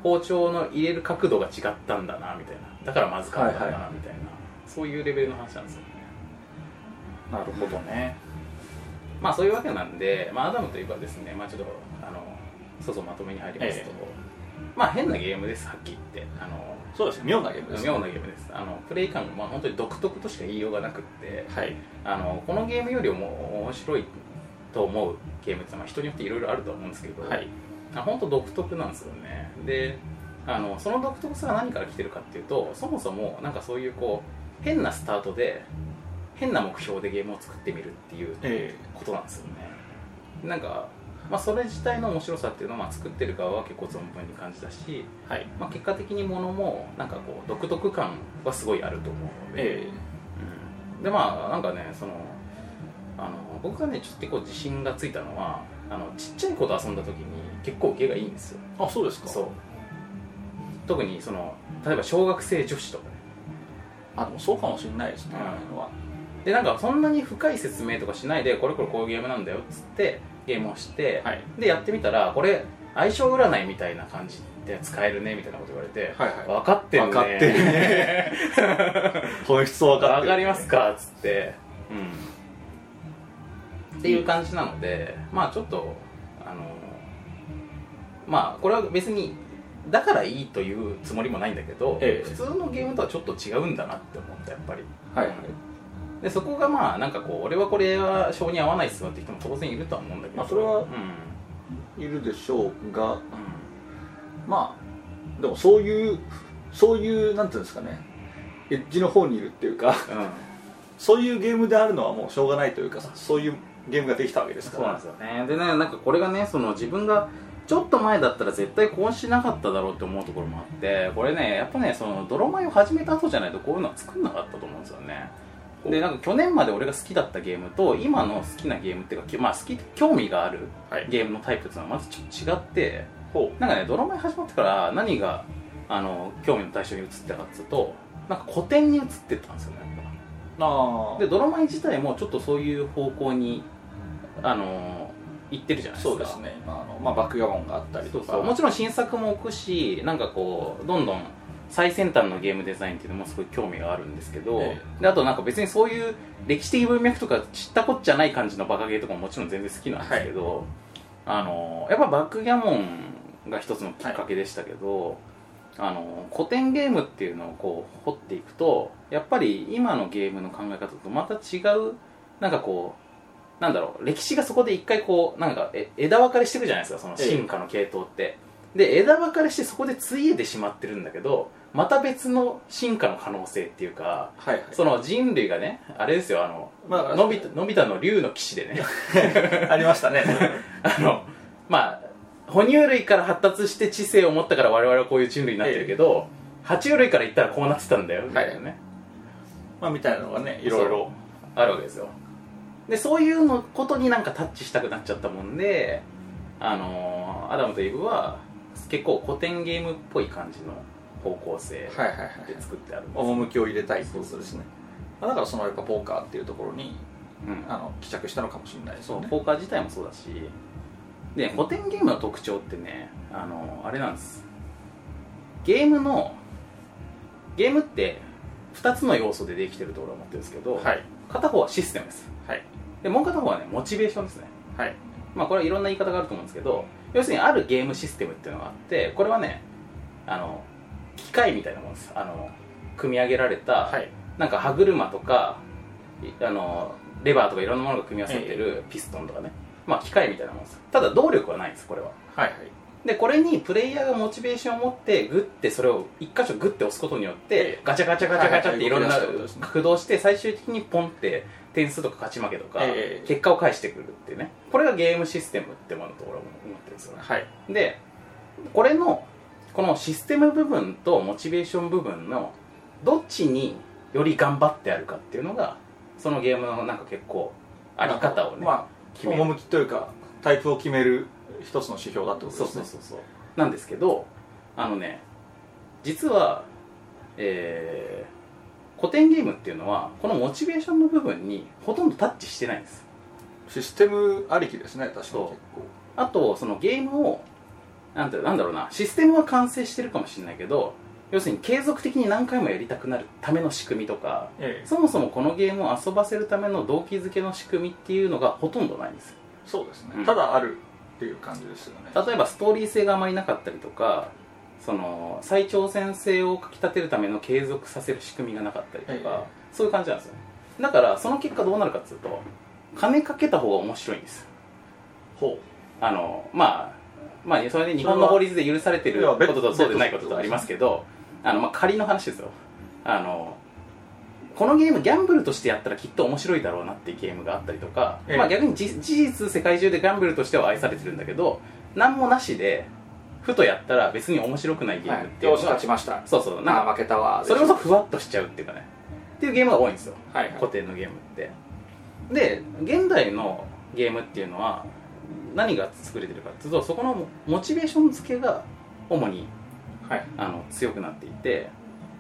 包丁の入れる角度が違ったんだなみたいな、だからまずかったんだなみたいな、そういうレベルの話なんですよね。なるほどね。まあそういうわけなんで、まあ、アダムといえばですね、まあ、ちょっとそうそうまとめに入りますと、まあ変なゲームです、はっきり言って。そうですね、妙なゲームです、ね、妙なゲームです。プレイ感が、まあ、本当に独特としか言いようがなくって、はい、このゲームよりも面白いと思うゲームって、まあ、人によっていろいろあると思うんですけど、はい、本当独特なんですよね。でその独特さが何から来てるかっていうと、そもそもなんかそういうこう変なスタートで変な目標でゲームを作ってみるっていうことなんですよね、なんか、まあ、それ自体の面白さっていうのは、まあ、作ってる側は結構存分に感じたし、はい、まあ、結果的にものもなんかこう独特感はすごいあると思うので、うん、でまあなんかね僕がねちょっと結構自信がついたのはちっちゃい子と遊んだ時に結構受けがいいんですよ。あ、そうですか。そう、特に例えば小学生女子とかね。あ、でもそうかもしれないですね、うん、はでなんかそんなに深い説明とかしないで、これこれこういうゲームなんだよっつってゲームをして、はい、でやってみたら、これ相性占いみたいな感じで使えるねみたいなこと言われて、はいはい、分かってるね、分かってるね本質を分かってる、ね、分かりますかっつって、うん、っていう感じなので、まあちょっとまあこれは別にだからいいというつもりもないんだけど、普通のゲームとはちょっと違うんだなって思った、やっぱり、はいはい、でそこがまあなんかこう俺はこれは性に合わないっすわって人も当然いるとは思うんだけど、まあ、それは、うん、いるでしょうが、うん、まあでもそういうなんていうんですかね、エッジの方にいるっていうか、うん、そういうゲームであるのはもうしょうがないというか、そういうゲームができたわけですから。そうなんですよね。でね、なんかこれがね、自分がちょっと前だったら絶対こうしなかっただろうって思うところもあって、これねやっぱね泥米を始めた後じゃないとこういうのは作んなかったと思うんですよね。でなんか去年まで俺が好きだったゲームと今の好きなゲームっていうか、まあ、興味があるゲームのタイプっていうのはまずちょっと違って、はい、なんかねドラマに始まってから何が興味の対象に移ったかっていうと、なんか古典に移ってったんですよね。あでドラマ自体もちょっとそういう方向に行ってるじゃないですか。そうですね、まあ、バックヤモンがあったりとか、そうそう、もちろん新作も置くし、なんかこうどんどん最先端のゲームデザインっていうのもすごい興味があるんですけど、であとなんか別にそういう歴史的文脈とか知ったこっちゃない感じのバカゲーとかももちろん全然好きなんですけど、はい、やっぱバックギャモンが一つのきっかけでしたけど、はい、古典ゲームっていうのをこう掘っていくと、やっぱり今のゲームの考え方とまた違う、なんかこうなんだろう、歴史がそこで一回こうなんか枝分かれしていくじゃないですか、その進化の系統って。で枝分かれしてそこでついえてしまってるんだけど、また別の進化の可能性っていうか、はいはい、その人類がねあれですよ、まあ、のび太の竜の騎士でねありましたねまあ哺乳類から発達して知性を持ったから我々はこういう人類になってるけど、爬虫類から言ったらこうなってたんだよみたいなね、はい、まあみたいなのがねいろいろあるわけですよ。でそういうのことになんかタッチしたくなっちゃったもんで、アダムとイブは結構古典ゲームっぽい感じの方向性で作ってあるんです、はいはいはい、趣を入れたいってことですね。だからやっぱポーカーっていうところに、うん、帰着したのかもしれないですね。そう、ポーカー自体もそうだし、で古典ゲームの特徴ってね、あれなんです。ゲームって2つの要素でできてると俺は思ってるんですけど、はい、片方はシステムです、はい、でもう片方はねモチベーションですね、はい、まあ、これはいろんな言い方があると思うんですけど、要するにあるゲームシステムっていうのがあって、これはね機械みたいなものです。組み上げられた、はい、なんか歯車とかレバーとかいろんなものが組み合わさってるピストンとかね、まあ機械みたいなものです。ただ動力はないんです、これは、はいはい、でこれにプレイヤーがモチベーションを持ってグッてそれを一箇所グッて押すことによってガチャガチャガチャガチャっていろんな駆動して最終的にポンって点数とか勝ち負けとか結果を返してくるっていうね、これがゲームシステムってものと俺は思ってるんですよね、はい、でこのシステム部分とモチベーション部分のどっちにより頑張ってやるかっていうのがそのゲームのなんか結構あり方をね、まあ、趣というかタイプを決める一つの指標だってことですね。そうなんですけどね、実は、古典ゲームっていうのはこのモチベーションの部分にほとんどタッチしてないんです。システムありきですね、確かに。そう、あとそのゲームをなんだろうな、システムは完成してるかもしれないけど、要するに継続的に何回もやりたくなるための仕組みとか、そもそもこのゲームを遊ばせるための動機づけの仕組みっていうのがほとんどないんですよ。そうですね、うん、ただあるっていう感じですよね。例えばストーリー性があまりなかったりとか、その再挑戦性をかきたてるための継続させる仕組みがなかったりとか、そういう感じなんですよね。だからその結果どうなるかっていうと、金かけた方が面白いんですよ。ほう。まあそれで日本の法律で許されてることとそうでないこととありますけど、仮の話ですよ。このゲームギャンブルとしてやったらきっと面白いだろうなっていうゲームがあったりとか、逆に事実世界中でギャンブルとしては愛されてるんだけど、何もなしでふとやったら別に面白くないゲームっていうのが、勝ちました、そうそう、なんか負けたわ、それこそふわっとしちゃうっていうかね、っていうゲームが多いんですよ、古典のゲームって。で、現代のゲームっていうのは何が作れてるかっていうと、そこのモチベーション付けが主に、強くなっていて、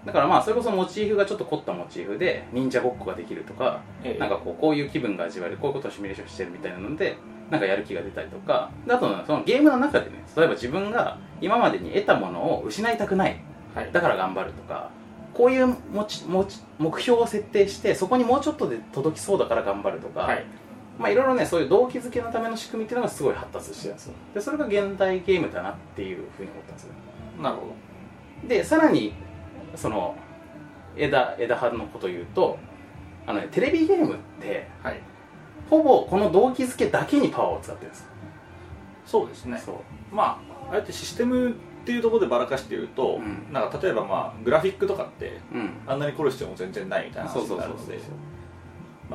だからそれこそモチーフがちょっと凝ったモチーフで忍者ごっこができるとか、なんかこういう気分が味わえる、こういうことをシミュレーションしてるみたいなので、なんかやる気が出たりとか、あとそのゲームの中でね、例えば自分が今までに得たものを失いたくない、だから頑張るとか、こういう目標を設定して、そこにもうちょっとで届きそうだから頑張るとか、いろいろね、そういう動機づけのための仕組みっていうのがすごい発達してるんですよ。で、それが現代ゲームだなっていうふうに思ったんですよ。なるほど。で、さらにその枝葉のことを言うと、テレビゲームって、ほぼこの動機づけだけにパワーを使ってるんですよ。そうですね。まあ、ああやってシステムっていうところでばらかして言うと、なんか例えばグラフィックとかって、あんなに凝る必要も全然ないみたいな話になるので、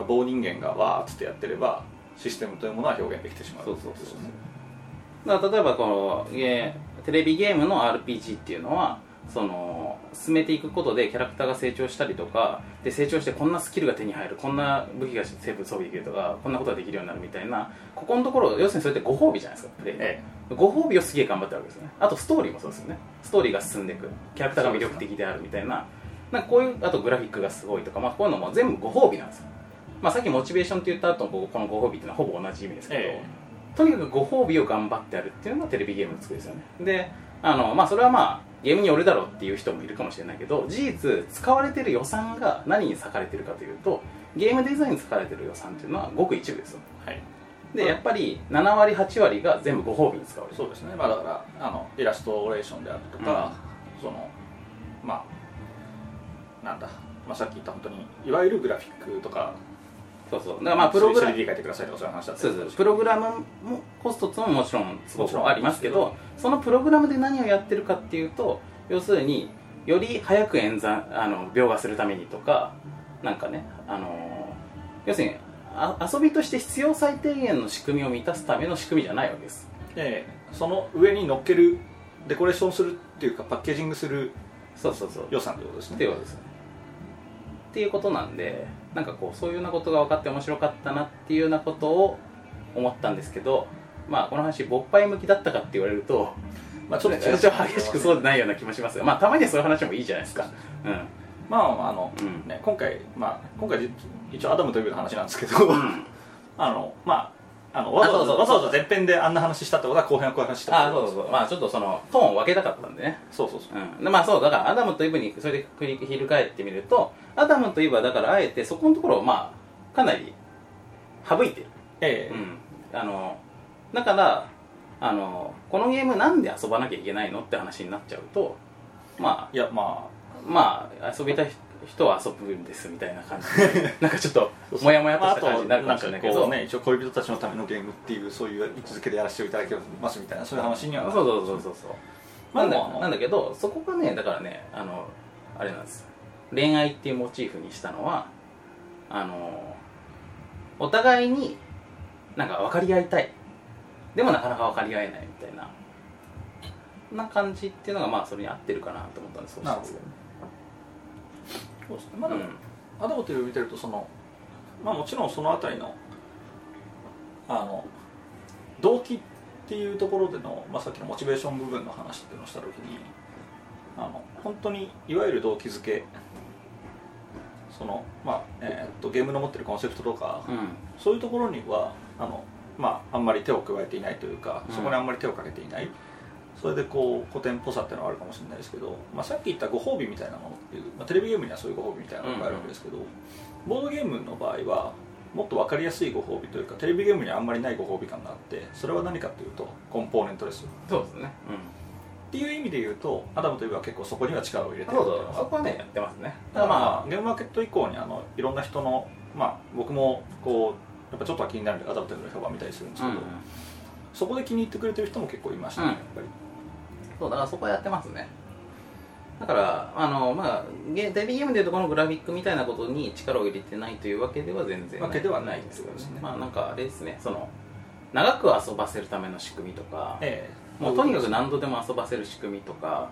棒人間がわーっつってやってればシステムというものは表現できてしまう。そうそうそう。だから例えばこのテレビゲームの RPG っていうのは、その進めていくことでキャラクターが成長したりとかで、成長してこんなスキルが手に入る、こんな武器が装備できるとか、こんなことができるようになるみたいな、ここのところ要するにそれってご褒美じゃないですか、プレイ、ご褒美をすげえ頑張ってるわけですね。あとストーリーもそうですよね。ストーリーが進んでいく、キャラクターが魅力的であるみたいな、なんかこういう、あとグラフィックがすごいとか、こういうのも全部ご褒美なんですよ。さっきモチベーションって言った後のこのご褒美っていうのはほぼ同じ意味ですけど、とにかくご褒美を頑張ってやるっていうのがテレビゲームの作りですよね。で、それはゲームによるだろうっていう人もいるかもしれないけど、事実使われてる予算が何に割かれてるかというと、ゲームデザインに割かれてる予算っていうのはごく一部ですよ。で、やっぱり7割8割が全部ご褒美に使われてる。そうですね。だからイラストレーションであるとか、そのさっき言った本当にいわゆるグラフィックとか、だから3D 書いてくださいとかそういう話だったり、プログラムもコストももちろんすごくありますけど、そのプログラムで何をやってるかっていうと、要するにより早く描画するためにとか、なんかね、要するに遊びとして必要最低限の仕組みを満たすための仕組みじゃないわけです。その上に乗っける、デコレーションするっていうかパッケージングする予算ということですね。ということですね。っていうことなんで、なんかこうそういうようなことが分かって面白かったなっていうようなことを思ったんですけど、この話勃発向きだったかって言われると、ちょっと激しくそうでないような気もしますが、たまにはそういう話もいいじゃないですか。今回一応アダムというの話なんですけど、わざわざ前編であんな話したってことは後編はこういう話したってことです。ちょっとそのトーンを分けたかったんでね。だからアダムとイブにそれで翻ってみると、アダムとイブはだからあえてそこのところをかなり省いてる。だからこのゲームなんで遊ばなきゃいけないのって話になっちゃうと、遊びたい人は遊ぶんですみたいな感じでなんかちょっとモヤモヤとした感じになるかもしれないけど、一応恋人たちのためのゲームっていう、そういう位置づけでやらせていただきますみたいな、そういう話にはなんだけど、そこがね、だからね、あれなんです。恋愛っていうモチーフにしたのは、お互いになんか分かり合いたい、でもなかなか分かり合えないみたいな感じっていうのがそれに合ってるかなと思ったんです。そうですね。アダムというのを見てると、もちろんそのあたりの動機っていうところでの、さっきのモチベーション部分の話っていうのをしたときに、本当にいわゆる動機づけ、ゲームの持ってるコンセプトとか、そういうところにはあんまり手を加えていないというか、そこにあんまり手をかけていない。それでこう古典っぽさっていうのはあるかもしれないですけど、まあ、さっき言ったご褒美みたいなものっていう、まあ、テレビゲームにはそういうご褒美みたいなのがあるわけですけど、うんうん、ボードゲームの場合はもっと分かりやすいご褒美というかテレビゲームにはあんまりないご褒美感があって、それは何かというとコンポーネントですよ。そうですね、うん、っていう意味で言うとアダムといえば結構そこには力を入れてるっていうのが、そこはねやってますね。ただまあゲームマーケット以降にいろんな人の、まあ、僕もこうやっぱちょっとは気になるんでアダムといえばの評判見たりするんですけど、うんうん、そこで気に入ってくれてる人も結構いましたね、うん、やっぱり。そうだからそこはやってますね。だからまあテレビゲームでいうとこのグラフィックみたいなことに力を入れてないというわけでは全然わけではないんですよね。まあなんかあれですね、その長く遊ばせるための仕組みとか、もうとにかく何度でも遊ばせる仕組みとか、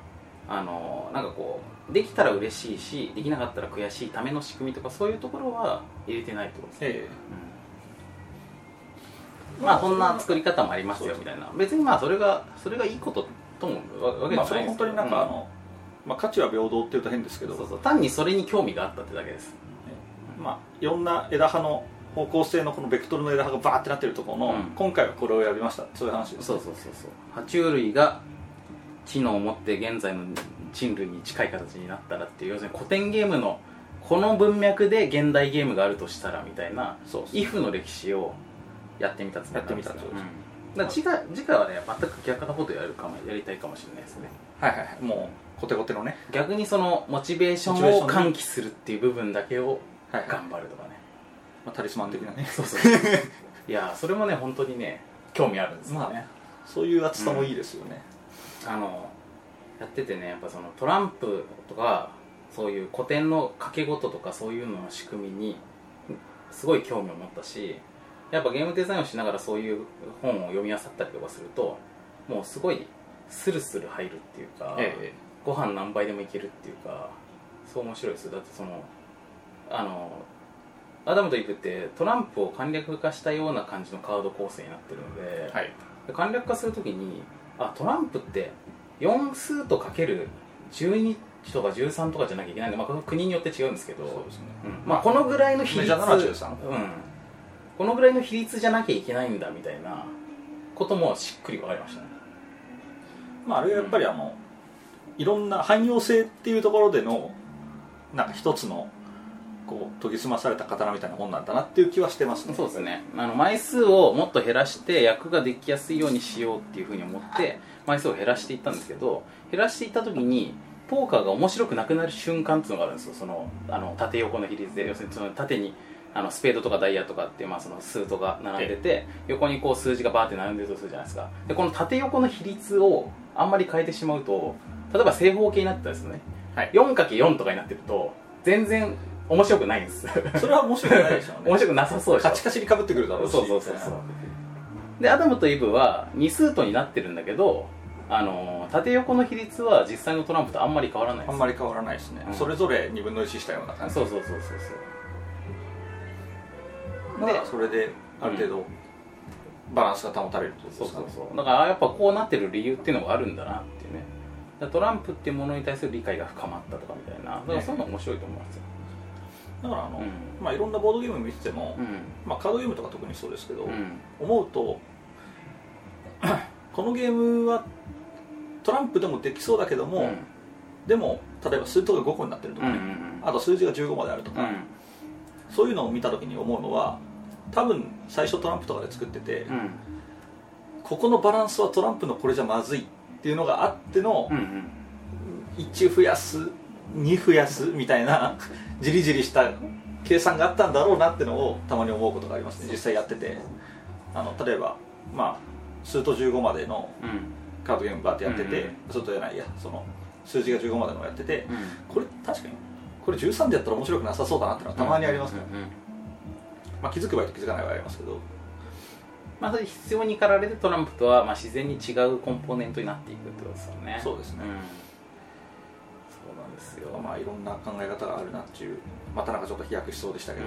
なんかこうできたら嬉しいしできなかったら悔しいための仕組みとか、そういうところは入れてないってことですね。うん、まあこんな作り方もありますよみたいな、別にまあそれがいいことともわけじゃないです。まあそれ本当になんかまあ、価値は平等っていうと変ですけど、そうそう単にそれに興味があったってだけです、まあ、いろんな枝葉の方向性のこのベクトルの枝葉がバーってなってるところの、うん、今回はこれを選びました、そういう話です、ね、そう爬虫類が機能を持って現在の人類に近い形になったらっていう、要するに古典ゲームのこの文脈で現代ゲームがあるとしたらみたいな、イフの歴史をやってみたつもりなんですよ。だから次回はね全く逆のことをやりたいかもしれないですね。はいはいはい、もうコテコテのね、逆にそのモチベーションを喚起するっていう部分だけを頑張るとかね、はいはい、まあ、タリスマン的なね、そういやそれもね本当にね興味あるんですよね、まあ、そういう厚さもいいですよね、うん、やっててね、やっぱそのトランプとかそういう古典の掛け事とかそういうのの仕組みにすごい興味を持ったし、やっぱゲームデザインをしながらそういう本を読み漁ったりとかするともうすごいスルスル入るっていうか、ご飯何杯でもいけるっていうか、そう面白いですよ。だってそのアダムとイブってトランプを簡略化したような感じのカード構成になってるので、はい、簡略化するときにトランプって4数とかける12とか13とかじゃなきゃいけないんで、まあ、国によって違うんですけど、そうですね、うん、まあ、このぐらいの比率、このぐらいの比率じゃなきゃいけないんだみたいなこともしっくり分かりましたね。まあ、あれはやっぱりいろんな汎用性っていうところでのなんか一つのこう研ぎ澄まされた刀みたいなもんなんだなっていう気はしてますね。そうですね、枚数をもっと減らして役ができやすいようにしようっていうふうに思って枚数を減らしていったんですけど、減らしていった時にポーカーが面白くなくなる瞬間っていうのがあるんですよ。その縦横の比率で、要するにその縦にスペードとかダイヤとかって、まあ、その数とか並んでて横にこう数字がバーって並んでるとするじゃないですか。でこの縦横の比率をあんまり変えてしまうと、例えば正方形になってたんですよね、はい、4×4 とかになってると全然面白くないんです。それは面白くないでしょうね。面白くなさそうでしょ。カチカチに被ってくるだろうし。そうでアダムとイブは2数とになってるんだけど、縦横の比率は実際のトランプとあんまり変わらないです。あんまり変わらないですね、うん、それぞれ2分の1したような感じ。そうでそれである程度バランスが保たれるとですか、ね、そうだからやっぱこうなってる理由っていうのがあるんだなっていうね。だトランプっていうものに対する理解が深まったとかみたいな、だからそういうの面白いと思いますよ。だからうん、まあいろんなボードゲーム見てても、まあ、カードゲームとか特にそうですけど、思うとこのゲームはトランプでもできそうだけども、でも例えば数字が5個になってるとかね、あと数字が15まであるとか、そういうのを見たときに思うのは、多分最初トランプとかで作ってて、ここのバランスはトランプのこれじゃまずいっていうのがあっての、1増やす2増やすみたいなじりじりした計算があったんだろうなってのをたまに思うことがありますね。実際やってて例えば、まあ、数と15までのカードゲームバーってやってて、数とじゃないや数字が15までのやってて、これ確かにこれ13でやったら面白くなさそうだなってのはたまにありますから、まあ、気づく場合と気づかない場合ありますけど、まあ、それ必要に駆られてトランプとはまあ自然に違うコンポーネントになっていくってことですよね。そうですね、そうなんですよ。まあいろんな考え方があるなっていう、またなんかちょっと飛躍しそうでしたけど、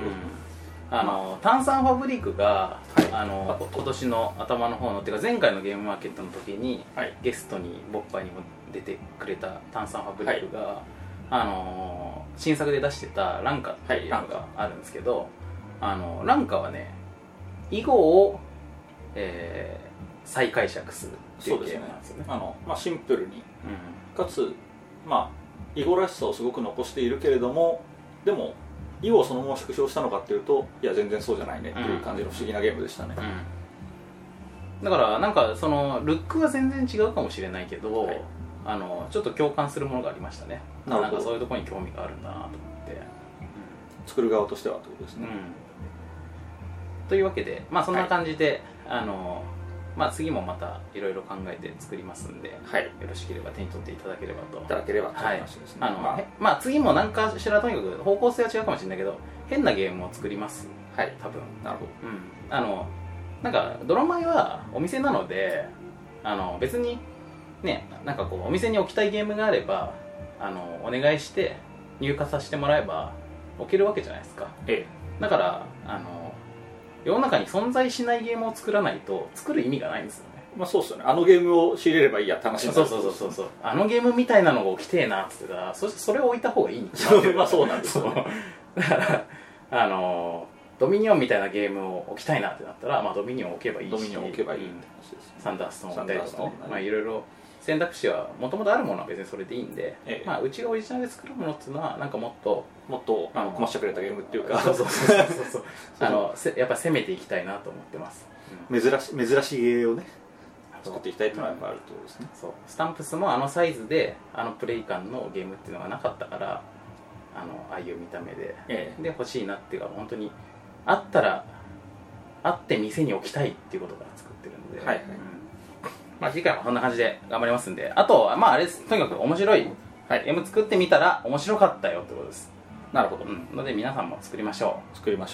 炭酸ファブリックが、はい、今年の頭の方のっていうか前回のゲームマーケットの時に、はい、ゲストにボッパイにも出てくれた炭酸ファブリックが、はい、新作で出してたランカっていうのがあるんですけど、はい、ランカはね囲碁を、再解釈するっていうゲームなんですよね。シンプルに、うん、かつ、囲碁らしさをすごく残しているけれども、でも囲碁をそのまま縮小したのかっていうと、いや全然そうじゃないねっていう感じの不思議なゲームでしたね、うん、だからなんかそのルックは全然違うかもしれないけど、はい、ちょっと共感するものがありましたね。なんかそういうところに興味があるんだなと思って、うん、作る側としてはってことですね、うん、というわけで、そんな感じで、はい、次もまたいろいろ考えて作りますんで、はい、よろしければ手に取っていただければとはい、話ですね。次も何かしらとにかく方向性は違うかもしれないけど変なゲームを作ります、はい、多分。なるほど、うん、なんかドラマイはお店なので別にね、なんかこうお店に置きたいゲームがあればお願いして入荷させてもらえば置けるわけじゃないですか、ええ、だから世の中に存在しないゲームを作らないと作る意味がないんですよね。そうですよね。あのゲームを仕入れればいいやって話になる。そうあのゲームみたいなのが置きてえなっつってたらそれを置いた方がいいんですよ。そうなんですよ、ね、だからドミニオンみたいなゲームを置きたいなってなったら、ドミニオンを置けばいいし、ドミニオンを置けばいいって話です、ね、サンダーストーンでとかね、いろいろ選択肢はもともとあるものは別にそれでいいんで、ええ、うちがオリジナルで作るものっていうのはなんかもっと困っちゃくれたゲームっていうか、そうやっぱ攻めていきたいなと思ってます、うん、珍しいゲーをね作っていきたいというのはやっぱあるとですね、うん、そうスタンプスもあのサイズであのプレイ感のゲームっていうのがなかったから、ああいう見た目で、ええ、で欲しいなっていうか本当にあったらあって店に置きたいっていうことから作ってるので、はいはい、うん、次回もそんな感じで頑張りますんで、あとはあれです、とにかく面白い、はい、ゲーム作ってみたら面白かったよってことです。なるほど、うん、ので皆さんも作りましょうって話で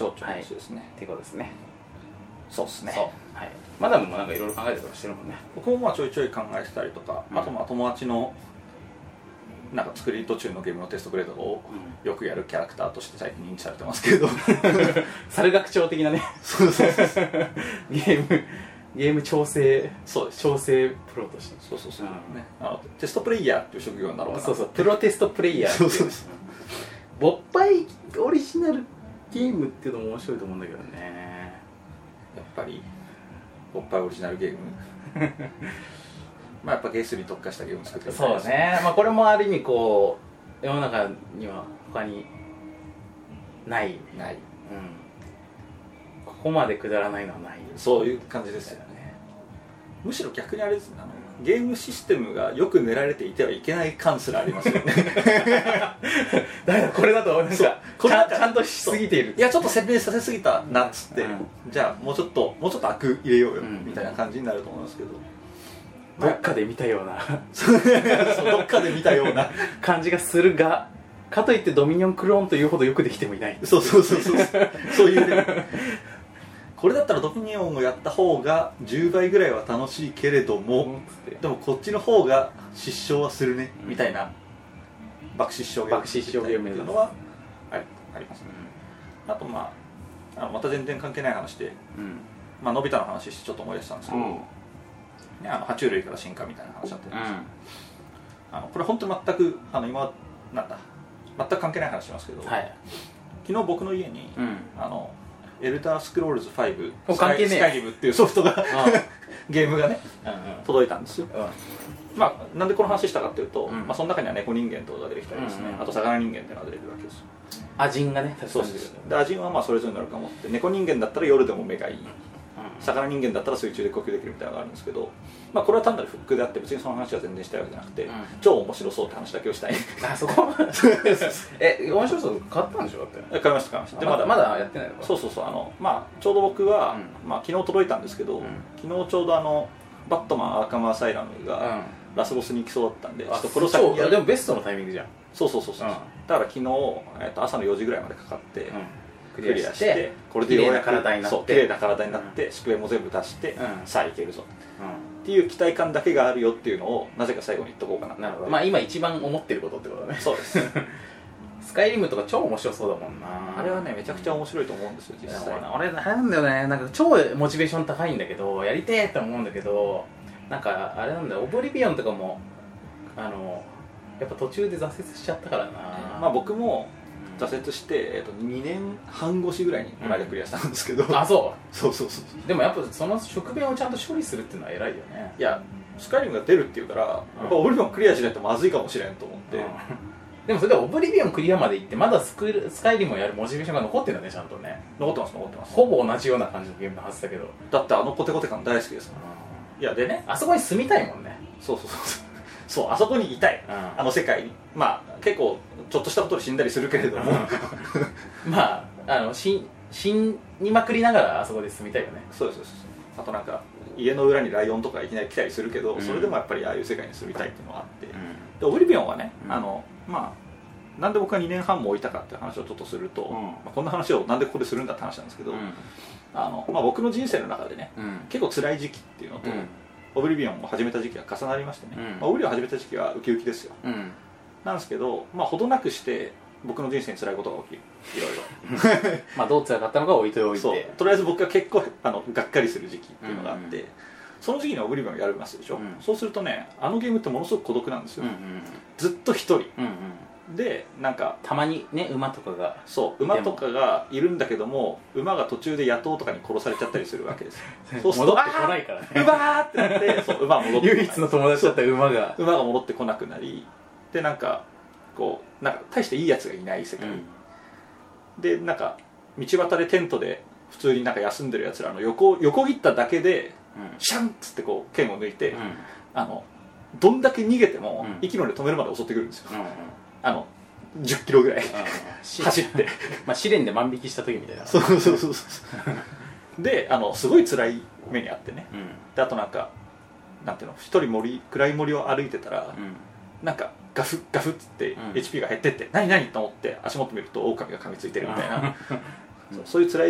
すね、はい、っていうことですね。そうですね、はい。マダムもなんかいろいろ考えてたりしてるもんね。僕もちょいちょい考えてたりとか、あと友達のなんか作り途中のゲームのテストグレードをよくやるキャラクターとして最近認知されてますけど猿学長的なねそうゲーム調整プロとして、そうね、テストプレイヤーっていう職業になろうかな。そうプロテストプレイヤーっていうそうボッパイオリジナルゲームっていうのも面白いと思うんだけどね。やっぱりボッパイオリジナルゲームやっぱゲスに特化したゲーム作ってる。そうね、これもある意味こう世の中には他にない、うん、ここまでくだらないのはない、そういう感じですよね。むしろ逆にあれですね、ゲームシステムがよく練られていてはいけない感すらありますよねだからこれだと思いました。ちゃんとしすぎている、いやちょっと説明させすぎたなっつって、うん、じゃあもうちょっとアク入れようよ、うん、みたいな感じになると思いますけど、どっかで見たようなどっかで見たような感じがするが、かといってドミニオンクローンというほどよくできてもいない。そうそういうねこれだったらドミニオンをやった方が10倍ぐらいは楽しいけれども、でもこっちの方が失笑はするね、みたいな爆失笑ゲームっていうのはありますね。あとまた全然関係ない話で、のび太の話してちょっと思い出したんですけど、爬虫類から進化みたいな話だったんですけど、これ本当に全く今なんだ全く関係ない話しますけど、はい、昨日僕の家に、エルダースクロールズ5スカイリムっていうソフトがゲームがね、届いたんですよ、なんでこの話したかっていうと、その中には猫人間ってことが出てきたりですね、あと魚人間ってのが出てくるわけですよ。アジンがね、そうです。でアジンはそれぞれになるかもって、猫人間だったら夜でも目がいい、魚人間だったら水中で呼吸できるみたいなのがあるんですけど、これは単なるフックであって、別にその話は全然したいわけじゃなくて、超面白そうって話だけをしたいそこ面白そう買ったんでしょ。だって買いました。でまだやってないのか。そうちょうど僕は、昨日届いたんですけど、昨日ちょうどバットマンアーカムアサイラムがラスボスに行きそうだったんで、ちょっとこれを先にやる。でもベストのタイミングじゃん。そう、だから昨日、朝の4時ぐらいまでかかって、クリアしてこれでようやく綺麗な体になって宿便も全部足して、さあいけるぞ、っていう期待感だけがあるよっていうのをなぜか最後に言っとこうかな。なるほど、今一番思ってることってことだね。そうですスカイリムとか超面白そうだもんな。あれはねめちゃくちゃ面白いと思うんですよ、実際。俺なんだよね、なんか超モチベーション高いんだけど、やりてえって思うんだけど、なんかあれなんだよ、オブリビオンとかもやっぱ途中で挫折しちゃったからな。僕も挫折して、2年半越しぐらいにこれでクリアしたんですけど、そうでもやっぱその食便をちゃんと処理するっていうのは偉いよね。いやスカイリムが出るっていうから、やっぱオブリビオンクリアしないとまずいかもしれんと思って、うん、でもそれでオブリビオンクリアまで行ってまだスカイリムをやるモチベーションが残ってるんだね、ちゃんとね。残ってます、残ってます。ほぼ同じような感じのゲームのはずだけど、だってあのコテコテ感大好きですから、うん、いやでね、あそこに住みたいもんね。そうそうそうそうそう、あそこにいたい、うん、あの世界に。まあ結構ちょっとしたことで死んだりするけれどもまあ、死にまくりながらあそこで住みたいよね。そうですそうです。あとなんか家の裏にライオンとかいきなり来たりするけど、うん、それでもやっぱりああいう世界に住みたいっていうのがあって、うん、でオブリビオンはね、うん、まあ、なんで僕が2年半も置いたかって話をちょっとすると、うん、まあ、こんな話をなんでここでするんだって話なんですけど、うん、まあ、僕の人生の中でね、うん、結構辛い時期っていうのと、うん、オブリビオンを始めた時期が重なりましてね、うん、まあ、オブリビオンを始めた時期はウキウキですよ、うん、なんですけど、まあ、ほどなくして僕の人生に辛いことが起きる、いろいろまあどう辛かったのか置いておいて、そう、とりあえず僕が結構がっかりする時期っていうのがあって、うんうん、その時期にオブリビオンをやりますでしょ、うん、そうするとね、あのゲームってものすごく孤独なんですよ、うんうん、ずっと一人、うんうん、で、なんかたまにね、馬とかが、そう、馬とかがいるんだけども、馬が途中で野党とかに殺されちゃったりするわけですそうすると戻ってこないからね、馬ーってなってそう、馬は戻ってこない唯一の友達だった馬が戻ってこなくなり、で、なんかこう、なんか大していいやつがいない世界、うん、で、なんか道端でテントで普通になんか休んでるやつらの横切っただけで、うん、シャンっつってこう剣を抜いて、うん、どんだけ逃げても、うん、息の根止めるまで襲ってくるんですよ、うんうん、10キロぐらい走ってまあ、試練で万引きした時みたいなそうそうそうそうで、すごい辛い目にあってね、うん、で、あとなんかなんていうの、一人暗い森を歩いてたら、うん、なんかガフガフっつって、うん、HP が減ってって、何何と思って足元見ると狼が噛みついてるみたいなそういう辛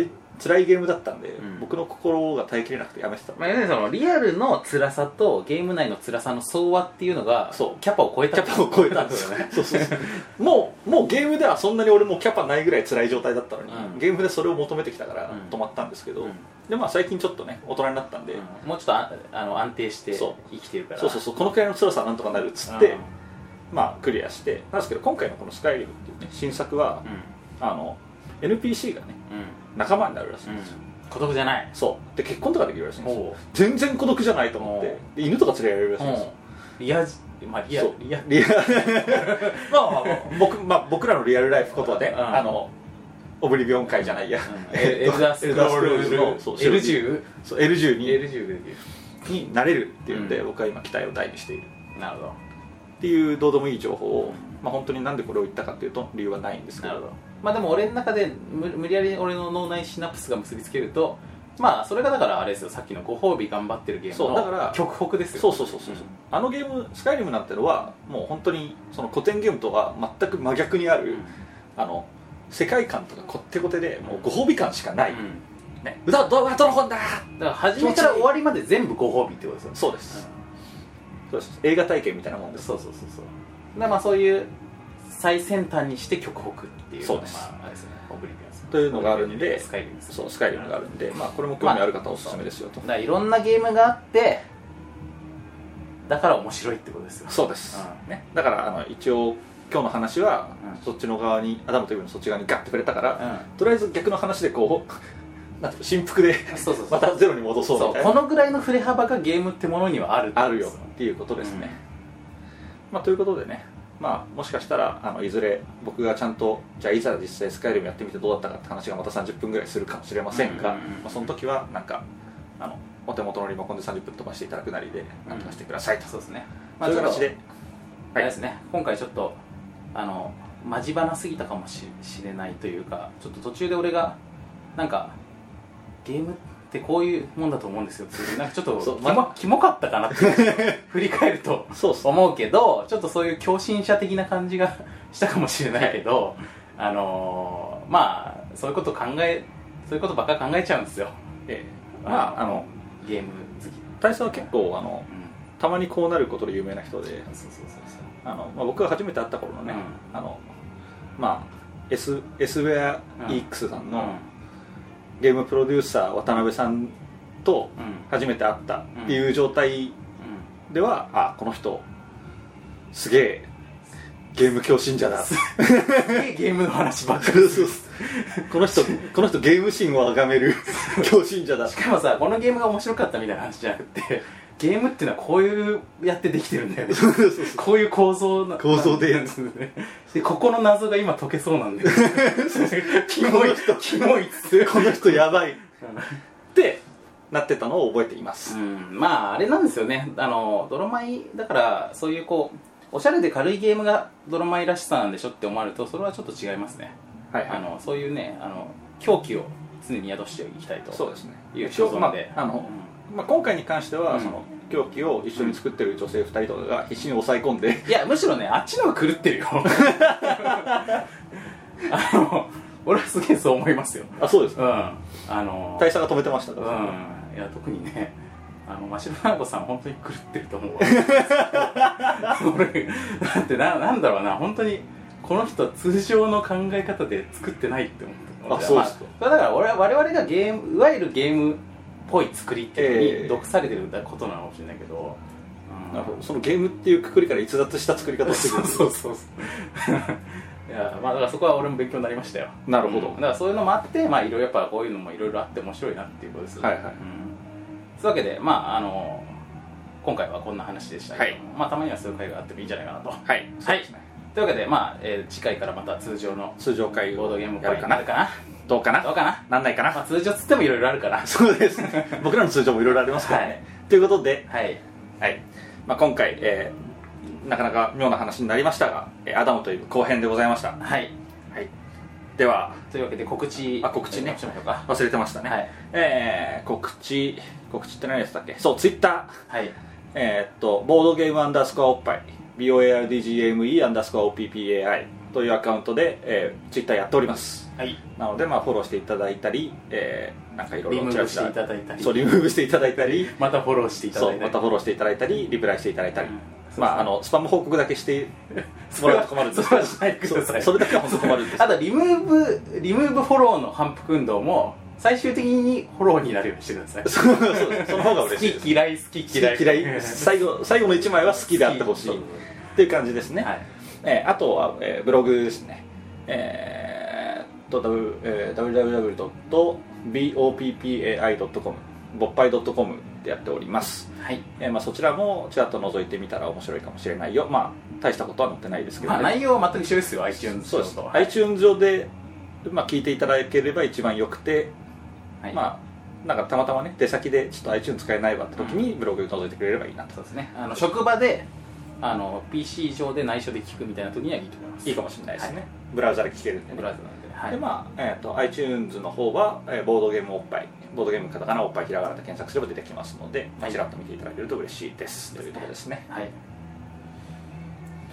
いゲームだったんで、うん、僕の心が耐えきれなくてやめてた、まあ、ね、そのリアルの辛さとゲーム内の辛さの相和っていうのが、そうキャパを超えた、キャパを超えたんですよねそうそうそうもうゲームではそんなに俺もキャパないぐらい辛い状態だったのに、うん、ゲームでそれを求めてきたから止まったんですけど、うんうん、で、まあ、最近ちょっとね大人になったんで、うん、もうちょっと安定して生きてるから、そうそうそう、このくらいの辛さはなんとかなるっつって、うん、まあ、クリアして、なんですけど今回のこのスカイリムっていう、ね、新作は、うん、NPC がね、うん、仲間になるらしいんですよ、うん、孤独じゃない、そうで結婚とかできるらしいんですよ、全然孤独じゃないと思って、で犬とか連れられるらしいんですよ、リア、まあリアル、まあまあ、僕らのリアルライフことはね、うん、オブリビオン界じゃないや、うん、エルダースクロールズの L10? そう L10 になれるっていうんで、うん、僕は今期待を大にしている、なるほどっていうどうでもいい情報を、まあ、本当になんでこれを言ったかっていうと理由はないんですけど、なるほど、まあ、でも俺の中で無理やり俺の脳内シナプスが結びつけると、まあそれがだからあれですよ、さっきのご褒美頑張ってるゲームの極北ですよ、そうそうそうそう、うん、あのゲームスカイリムなんてのはもう本当にその古典ゲームとは全く真逆にある、うん、世界観とかこってこてでもうご褒美感しかない、うん、ね、うだどうだどの本だ、だから初めから終わりまで全部ご褒美ってことですよね、そうです、うん、そうです。映画体験みたいなもんです。そうそうそうそう。だからまあそういう最先端にして極北っていうのが、まあ、あれですね、オブリビオンというのがあるんで、スカイリム、そうスカイリムがあるんで、まあこれも興味ある方おすすめですよと。まあ、いろんなゲームがあって、だから面白いってことですよ。そうです。うん、ね。だから一応今日の話は、うん、そっちの側にアダムとイブのそっち側にガッて触れたから、うん、とりあえず逆の話でこう。なんか振幅でそうそうそうまたゼロに戻そうみたいな、そうこのぐらいの振れ幅がゲームってものにはあるよっていうことですね、うん、まあということでね、まあもしかしたらいずれ僕がちゃんとじゃあいざ実際スカイリムやってみてどうだったかって話がまた30分ぐらいするかもしれませんが、うんうんうんうん、まあ、その時はなんかお手元のリモコンで30分飛ばしていただくなりでなんとかしてくださいと、うん、そうですね、まあ、そういう形であれですね、はい、今回ちょっとまじばなすぎたかもしれないというか、ちょっと途中で俺がなんかゲームってこういうもんだと思うんですよっていう、なんかちょっとキモかったかなって振り返ると思うけど、ちょっとそういう狂信者的な感じがしたかもしれないけど、まあそういうことばっか考えちゃうんですよ、まあゲーム好き大佐は結構たまにこうなることで有名な人で、僕が初めて会った頃のね、うん、まあ S ウェア EX さんの、うんうん、ゲームプロデューサー渡辺さんと初めて会ったっていう状態では、うんうん、あ、この人すげえゲーム狂信者だすげえゲームの話ばっかりこの人ゲームシーンをあがめる狂信者だ、しかもさ、このゲームが面白かったみたいな話じゃなくて、ゲームっていうのはこういうやってできてるんだよね。こういう構造でやるんですね。でここの謎が今解けそうなんだよ。キモいっつってこの人やばいってなってたのを覚えています。うん、まああれなんですよね、泥舞だから、そういうこうおしゃれで軽いゲームが泥舞らしさなんでしょって思われると、それはちょっと違いますね。はい、はい、そういうね、狂気を常に宿していきたいと。そうですね。いう所存で、まあ、今回に関しては、その狂気を一緒に作ってる女性2人とかが必死に抑え込んで、いやむしろね、あっちの方が狂ってるよ。俺はすげえそう思いますよ。あ、そうですか。うん、大佐が止めてましたから、ね。うん、いや特にね、マシロナーコさん本当に狂ってると思うわ。俺だってなんだろうな、本当にこの人は通常の考え方で作ってないって思って。あ、そうですか。まあ、だから我々がゲーム、いわゆるゲームっぽい作りっていうのに毒されてることなのかもしれないけど、そのゲームっていうくくりから逸脱した作り方をしてる。そういや、まあだからそこは俺も勉強になりましたよ。なるほど。だからそういうのもあって、まあいろいろやっぱこういうのもいろいろあって面白いなっていうことですよね。はいはい、うん、そういうわけで、まあ今回はこんな話でしたけど、はい、まあたまにはそういう会があってもいいんじゃないかなと。はい、そうですね。はい、というわけで、まあ、次回からまた通常会ボードゲーム会になるかな。どうかななんないかな、まあ、通常つってもいろいろあるから。そうですね。僕らの通常もいろいろありますからね。はい、ということで、はいはい、まあ、今回、なかなか妙な話になりましたが、アダムという後編でございました。はい、はい、ではというわけで告知ね、しましょうか。忘れてましたね。はい、告知って何やつだっけ。そう、ツイッター、はい、ボードゲーム_おっぱい BOARDGAME_OPPAI というアカウントで、ツイッターやっております。はい、なので、まあ、フォローしていただいたり、なんかいろいろリムーブしていただいたり、そうリムーブしていただいたり、またフォローしていただいたり、そうまたフォローしていただいたり、リプライしていただいたり、まあスパム報告だけしてもらうと困るんですけど、それだけは本当に困るんです。あとリムーブフォローの反復運動も最終的にフォローになるようにしてください。そうその方が嬉しいです。好き嫌い最後の1枚は好きであってほしいっていう感じですね。はい、あとは、ブログですね。www.boppai.com ぼっぱい .com でやっております。はい、まあ、そちらもちらっと覗いてみたら面白いかもしれないよ。まあ大したことは載ってないですけど、ね、まあ、内容は全く一緒ですよ。 iTunes 上と。そうです、はい、iTunes 上で、まあ、聞いていただければ一番よくて、はい、まあなんかたまたまね出先でちょっと iTunes 使えないわって時にブログ覗いてくれればいいなと。そうですね、職場でPC 上で内緒で聞くみたいな時にはいいと思います。いいかもしれないですね。はい、ブラウザで聞けるんでね。ブラウザなんで、はい、でまあiTunes の方は、ボードゲームおっぱい、ボードゲームカタカナおっぱいひらがなで検索すれば出てきますので、はい、ちらっと見ていただけると嬉しいです、というところですね。はい、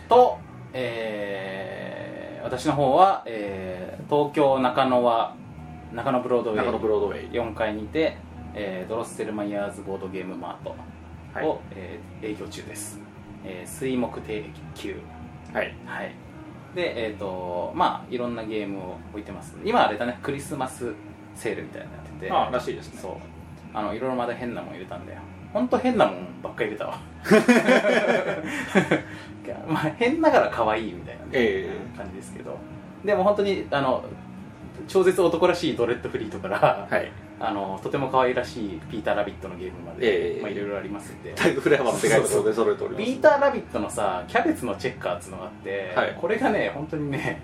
と、私の方は、東京中野ブロードウェイ4階にて、ドロッセルマイヤーズボードゲームマートを、はい、営業中です。水木定休。はい、はい、でまあいろんなゲームを置いてます。今あれだね、クリスマスセールみたいになってて、ああらしいですね。そう、いろいろまだ変なもん入れたんだよ。ほんと変なもんばっかり入れたわ。まあ変ながら可愛いみたいな、ね、感じですけど、でも本当に超絶男らしいドレッドフリートから、はい、とても可愛らしいピーターラビットのゲームまで、まあ、いろいろありますんで、タイプフレーバーって書いて揃えております。そうそう、ピーターラビットのさ、キャベツのチェッカーっていうのがあって、はい、これがね本当にね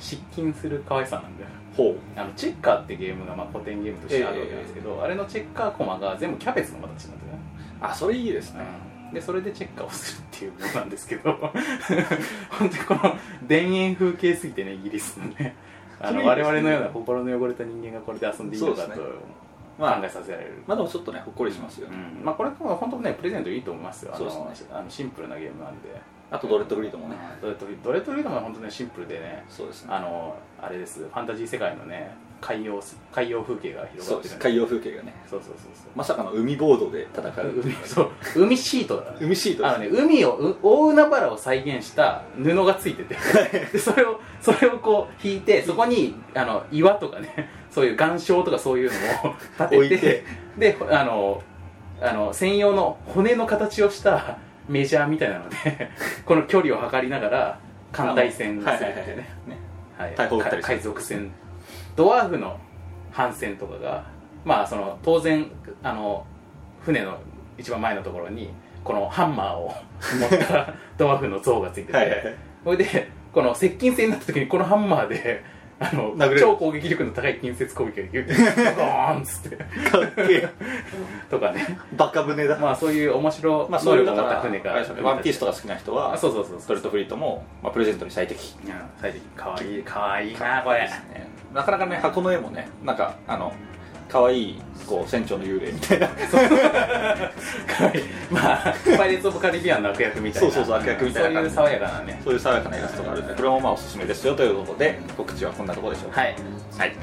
失禁する可愛さなんだよ。ほう、チェッカーってゲームが、まあ、古典ゲームとしてあるわけなんですけど、あれのチェッカーコマが全部キャベツの形なんだよね。あ、それいいですね。でそれでチェッカーをするっていうものなんですけど、本当にこの田園風景すぎてね、イギリスのね我々のような心の汚れた人間がこれで遊んでいいのかと考えさせられる。まあでもちょっとねほっこりしますよね。うん、まあこれは本当ねプレゼントいいと思いますよ。そうですね、シンプルなゲームなんで。あとドレッドフリードもね。ドレッドフリードも本当ねシンプルでね。そうですね。あれです。ファンタジー世界のね海洋風景が広がってる。そうです。海洋風景がね。そう。まさかの海ボードで戦う。海シートだね。海シートです。海を大海原を再現した布がついてて、でそれをこう引いて、そこに岩とかね、そういう岩礁とかそういうのを立てて、で専用の骨の形をしたメジャーみたいなのでこの距離を測りながら艦隊戦をするっていうね、海賊船、ドワーフの帆船とかが、まあ当然船の一番前のところにこのハンマーを持ったドワーフの像がついてて、はいはい、それでこの接近戦になった時にこのハンマーで超攻撃力の高い近接攻撃ができるってドーンっつってかっけえとかね、バカ船だ、まあ、そういう面白い能力を持った船が、ワンピースとか好きな人はストレートフリートも、まあ、プレゼントに最適、うん、最適、かわいい、かわいいなこれ、ね、なかなかね、箱の絵もね、なんかかわいいこう船長の幽霊みたいなかわいい、まあパイレーツ・オブ・カリビアンの悪役みたいな、そうそうそう、悪役みたいな、そういう爽やかなね、そういう爽やかなイラストがあるんで、これもまあおすすめですよということで、告知はこんなところでしょうか。はい、はい、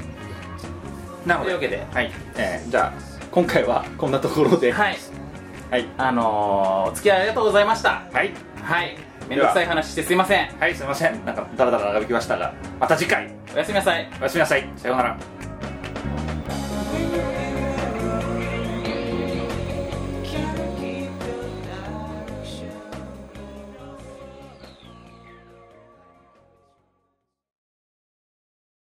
なのでというわけで、はい、じゃあ今回はこんなところで、はい、はい、お付き合いありがとうございました。はい、はい、めんどくさい話してすいません。はい、すいません、なんかダラダラ長引きましたが、また次回おやすみなさい。おやすみなさい、さようなら。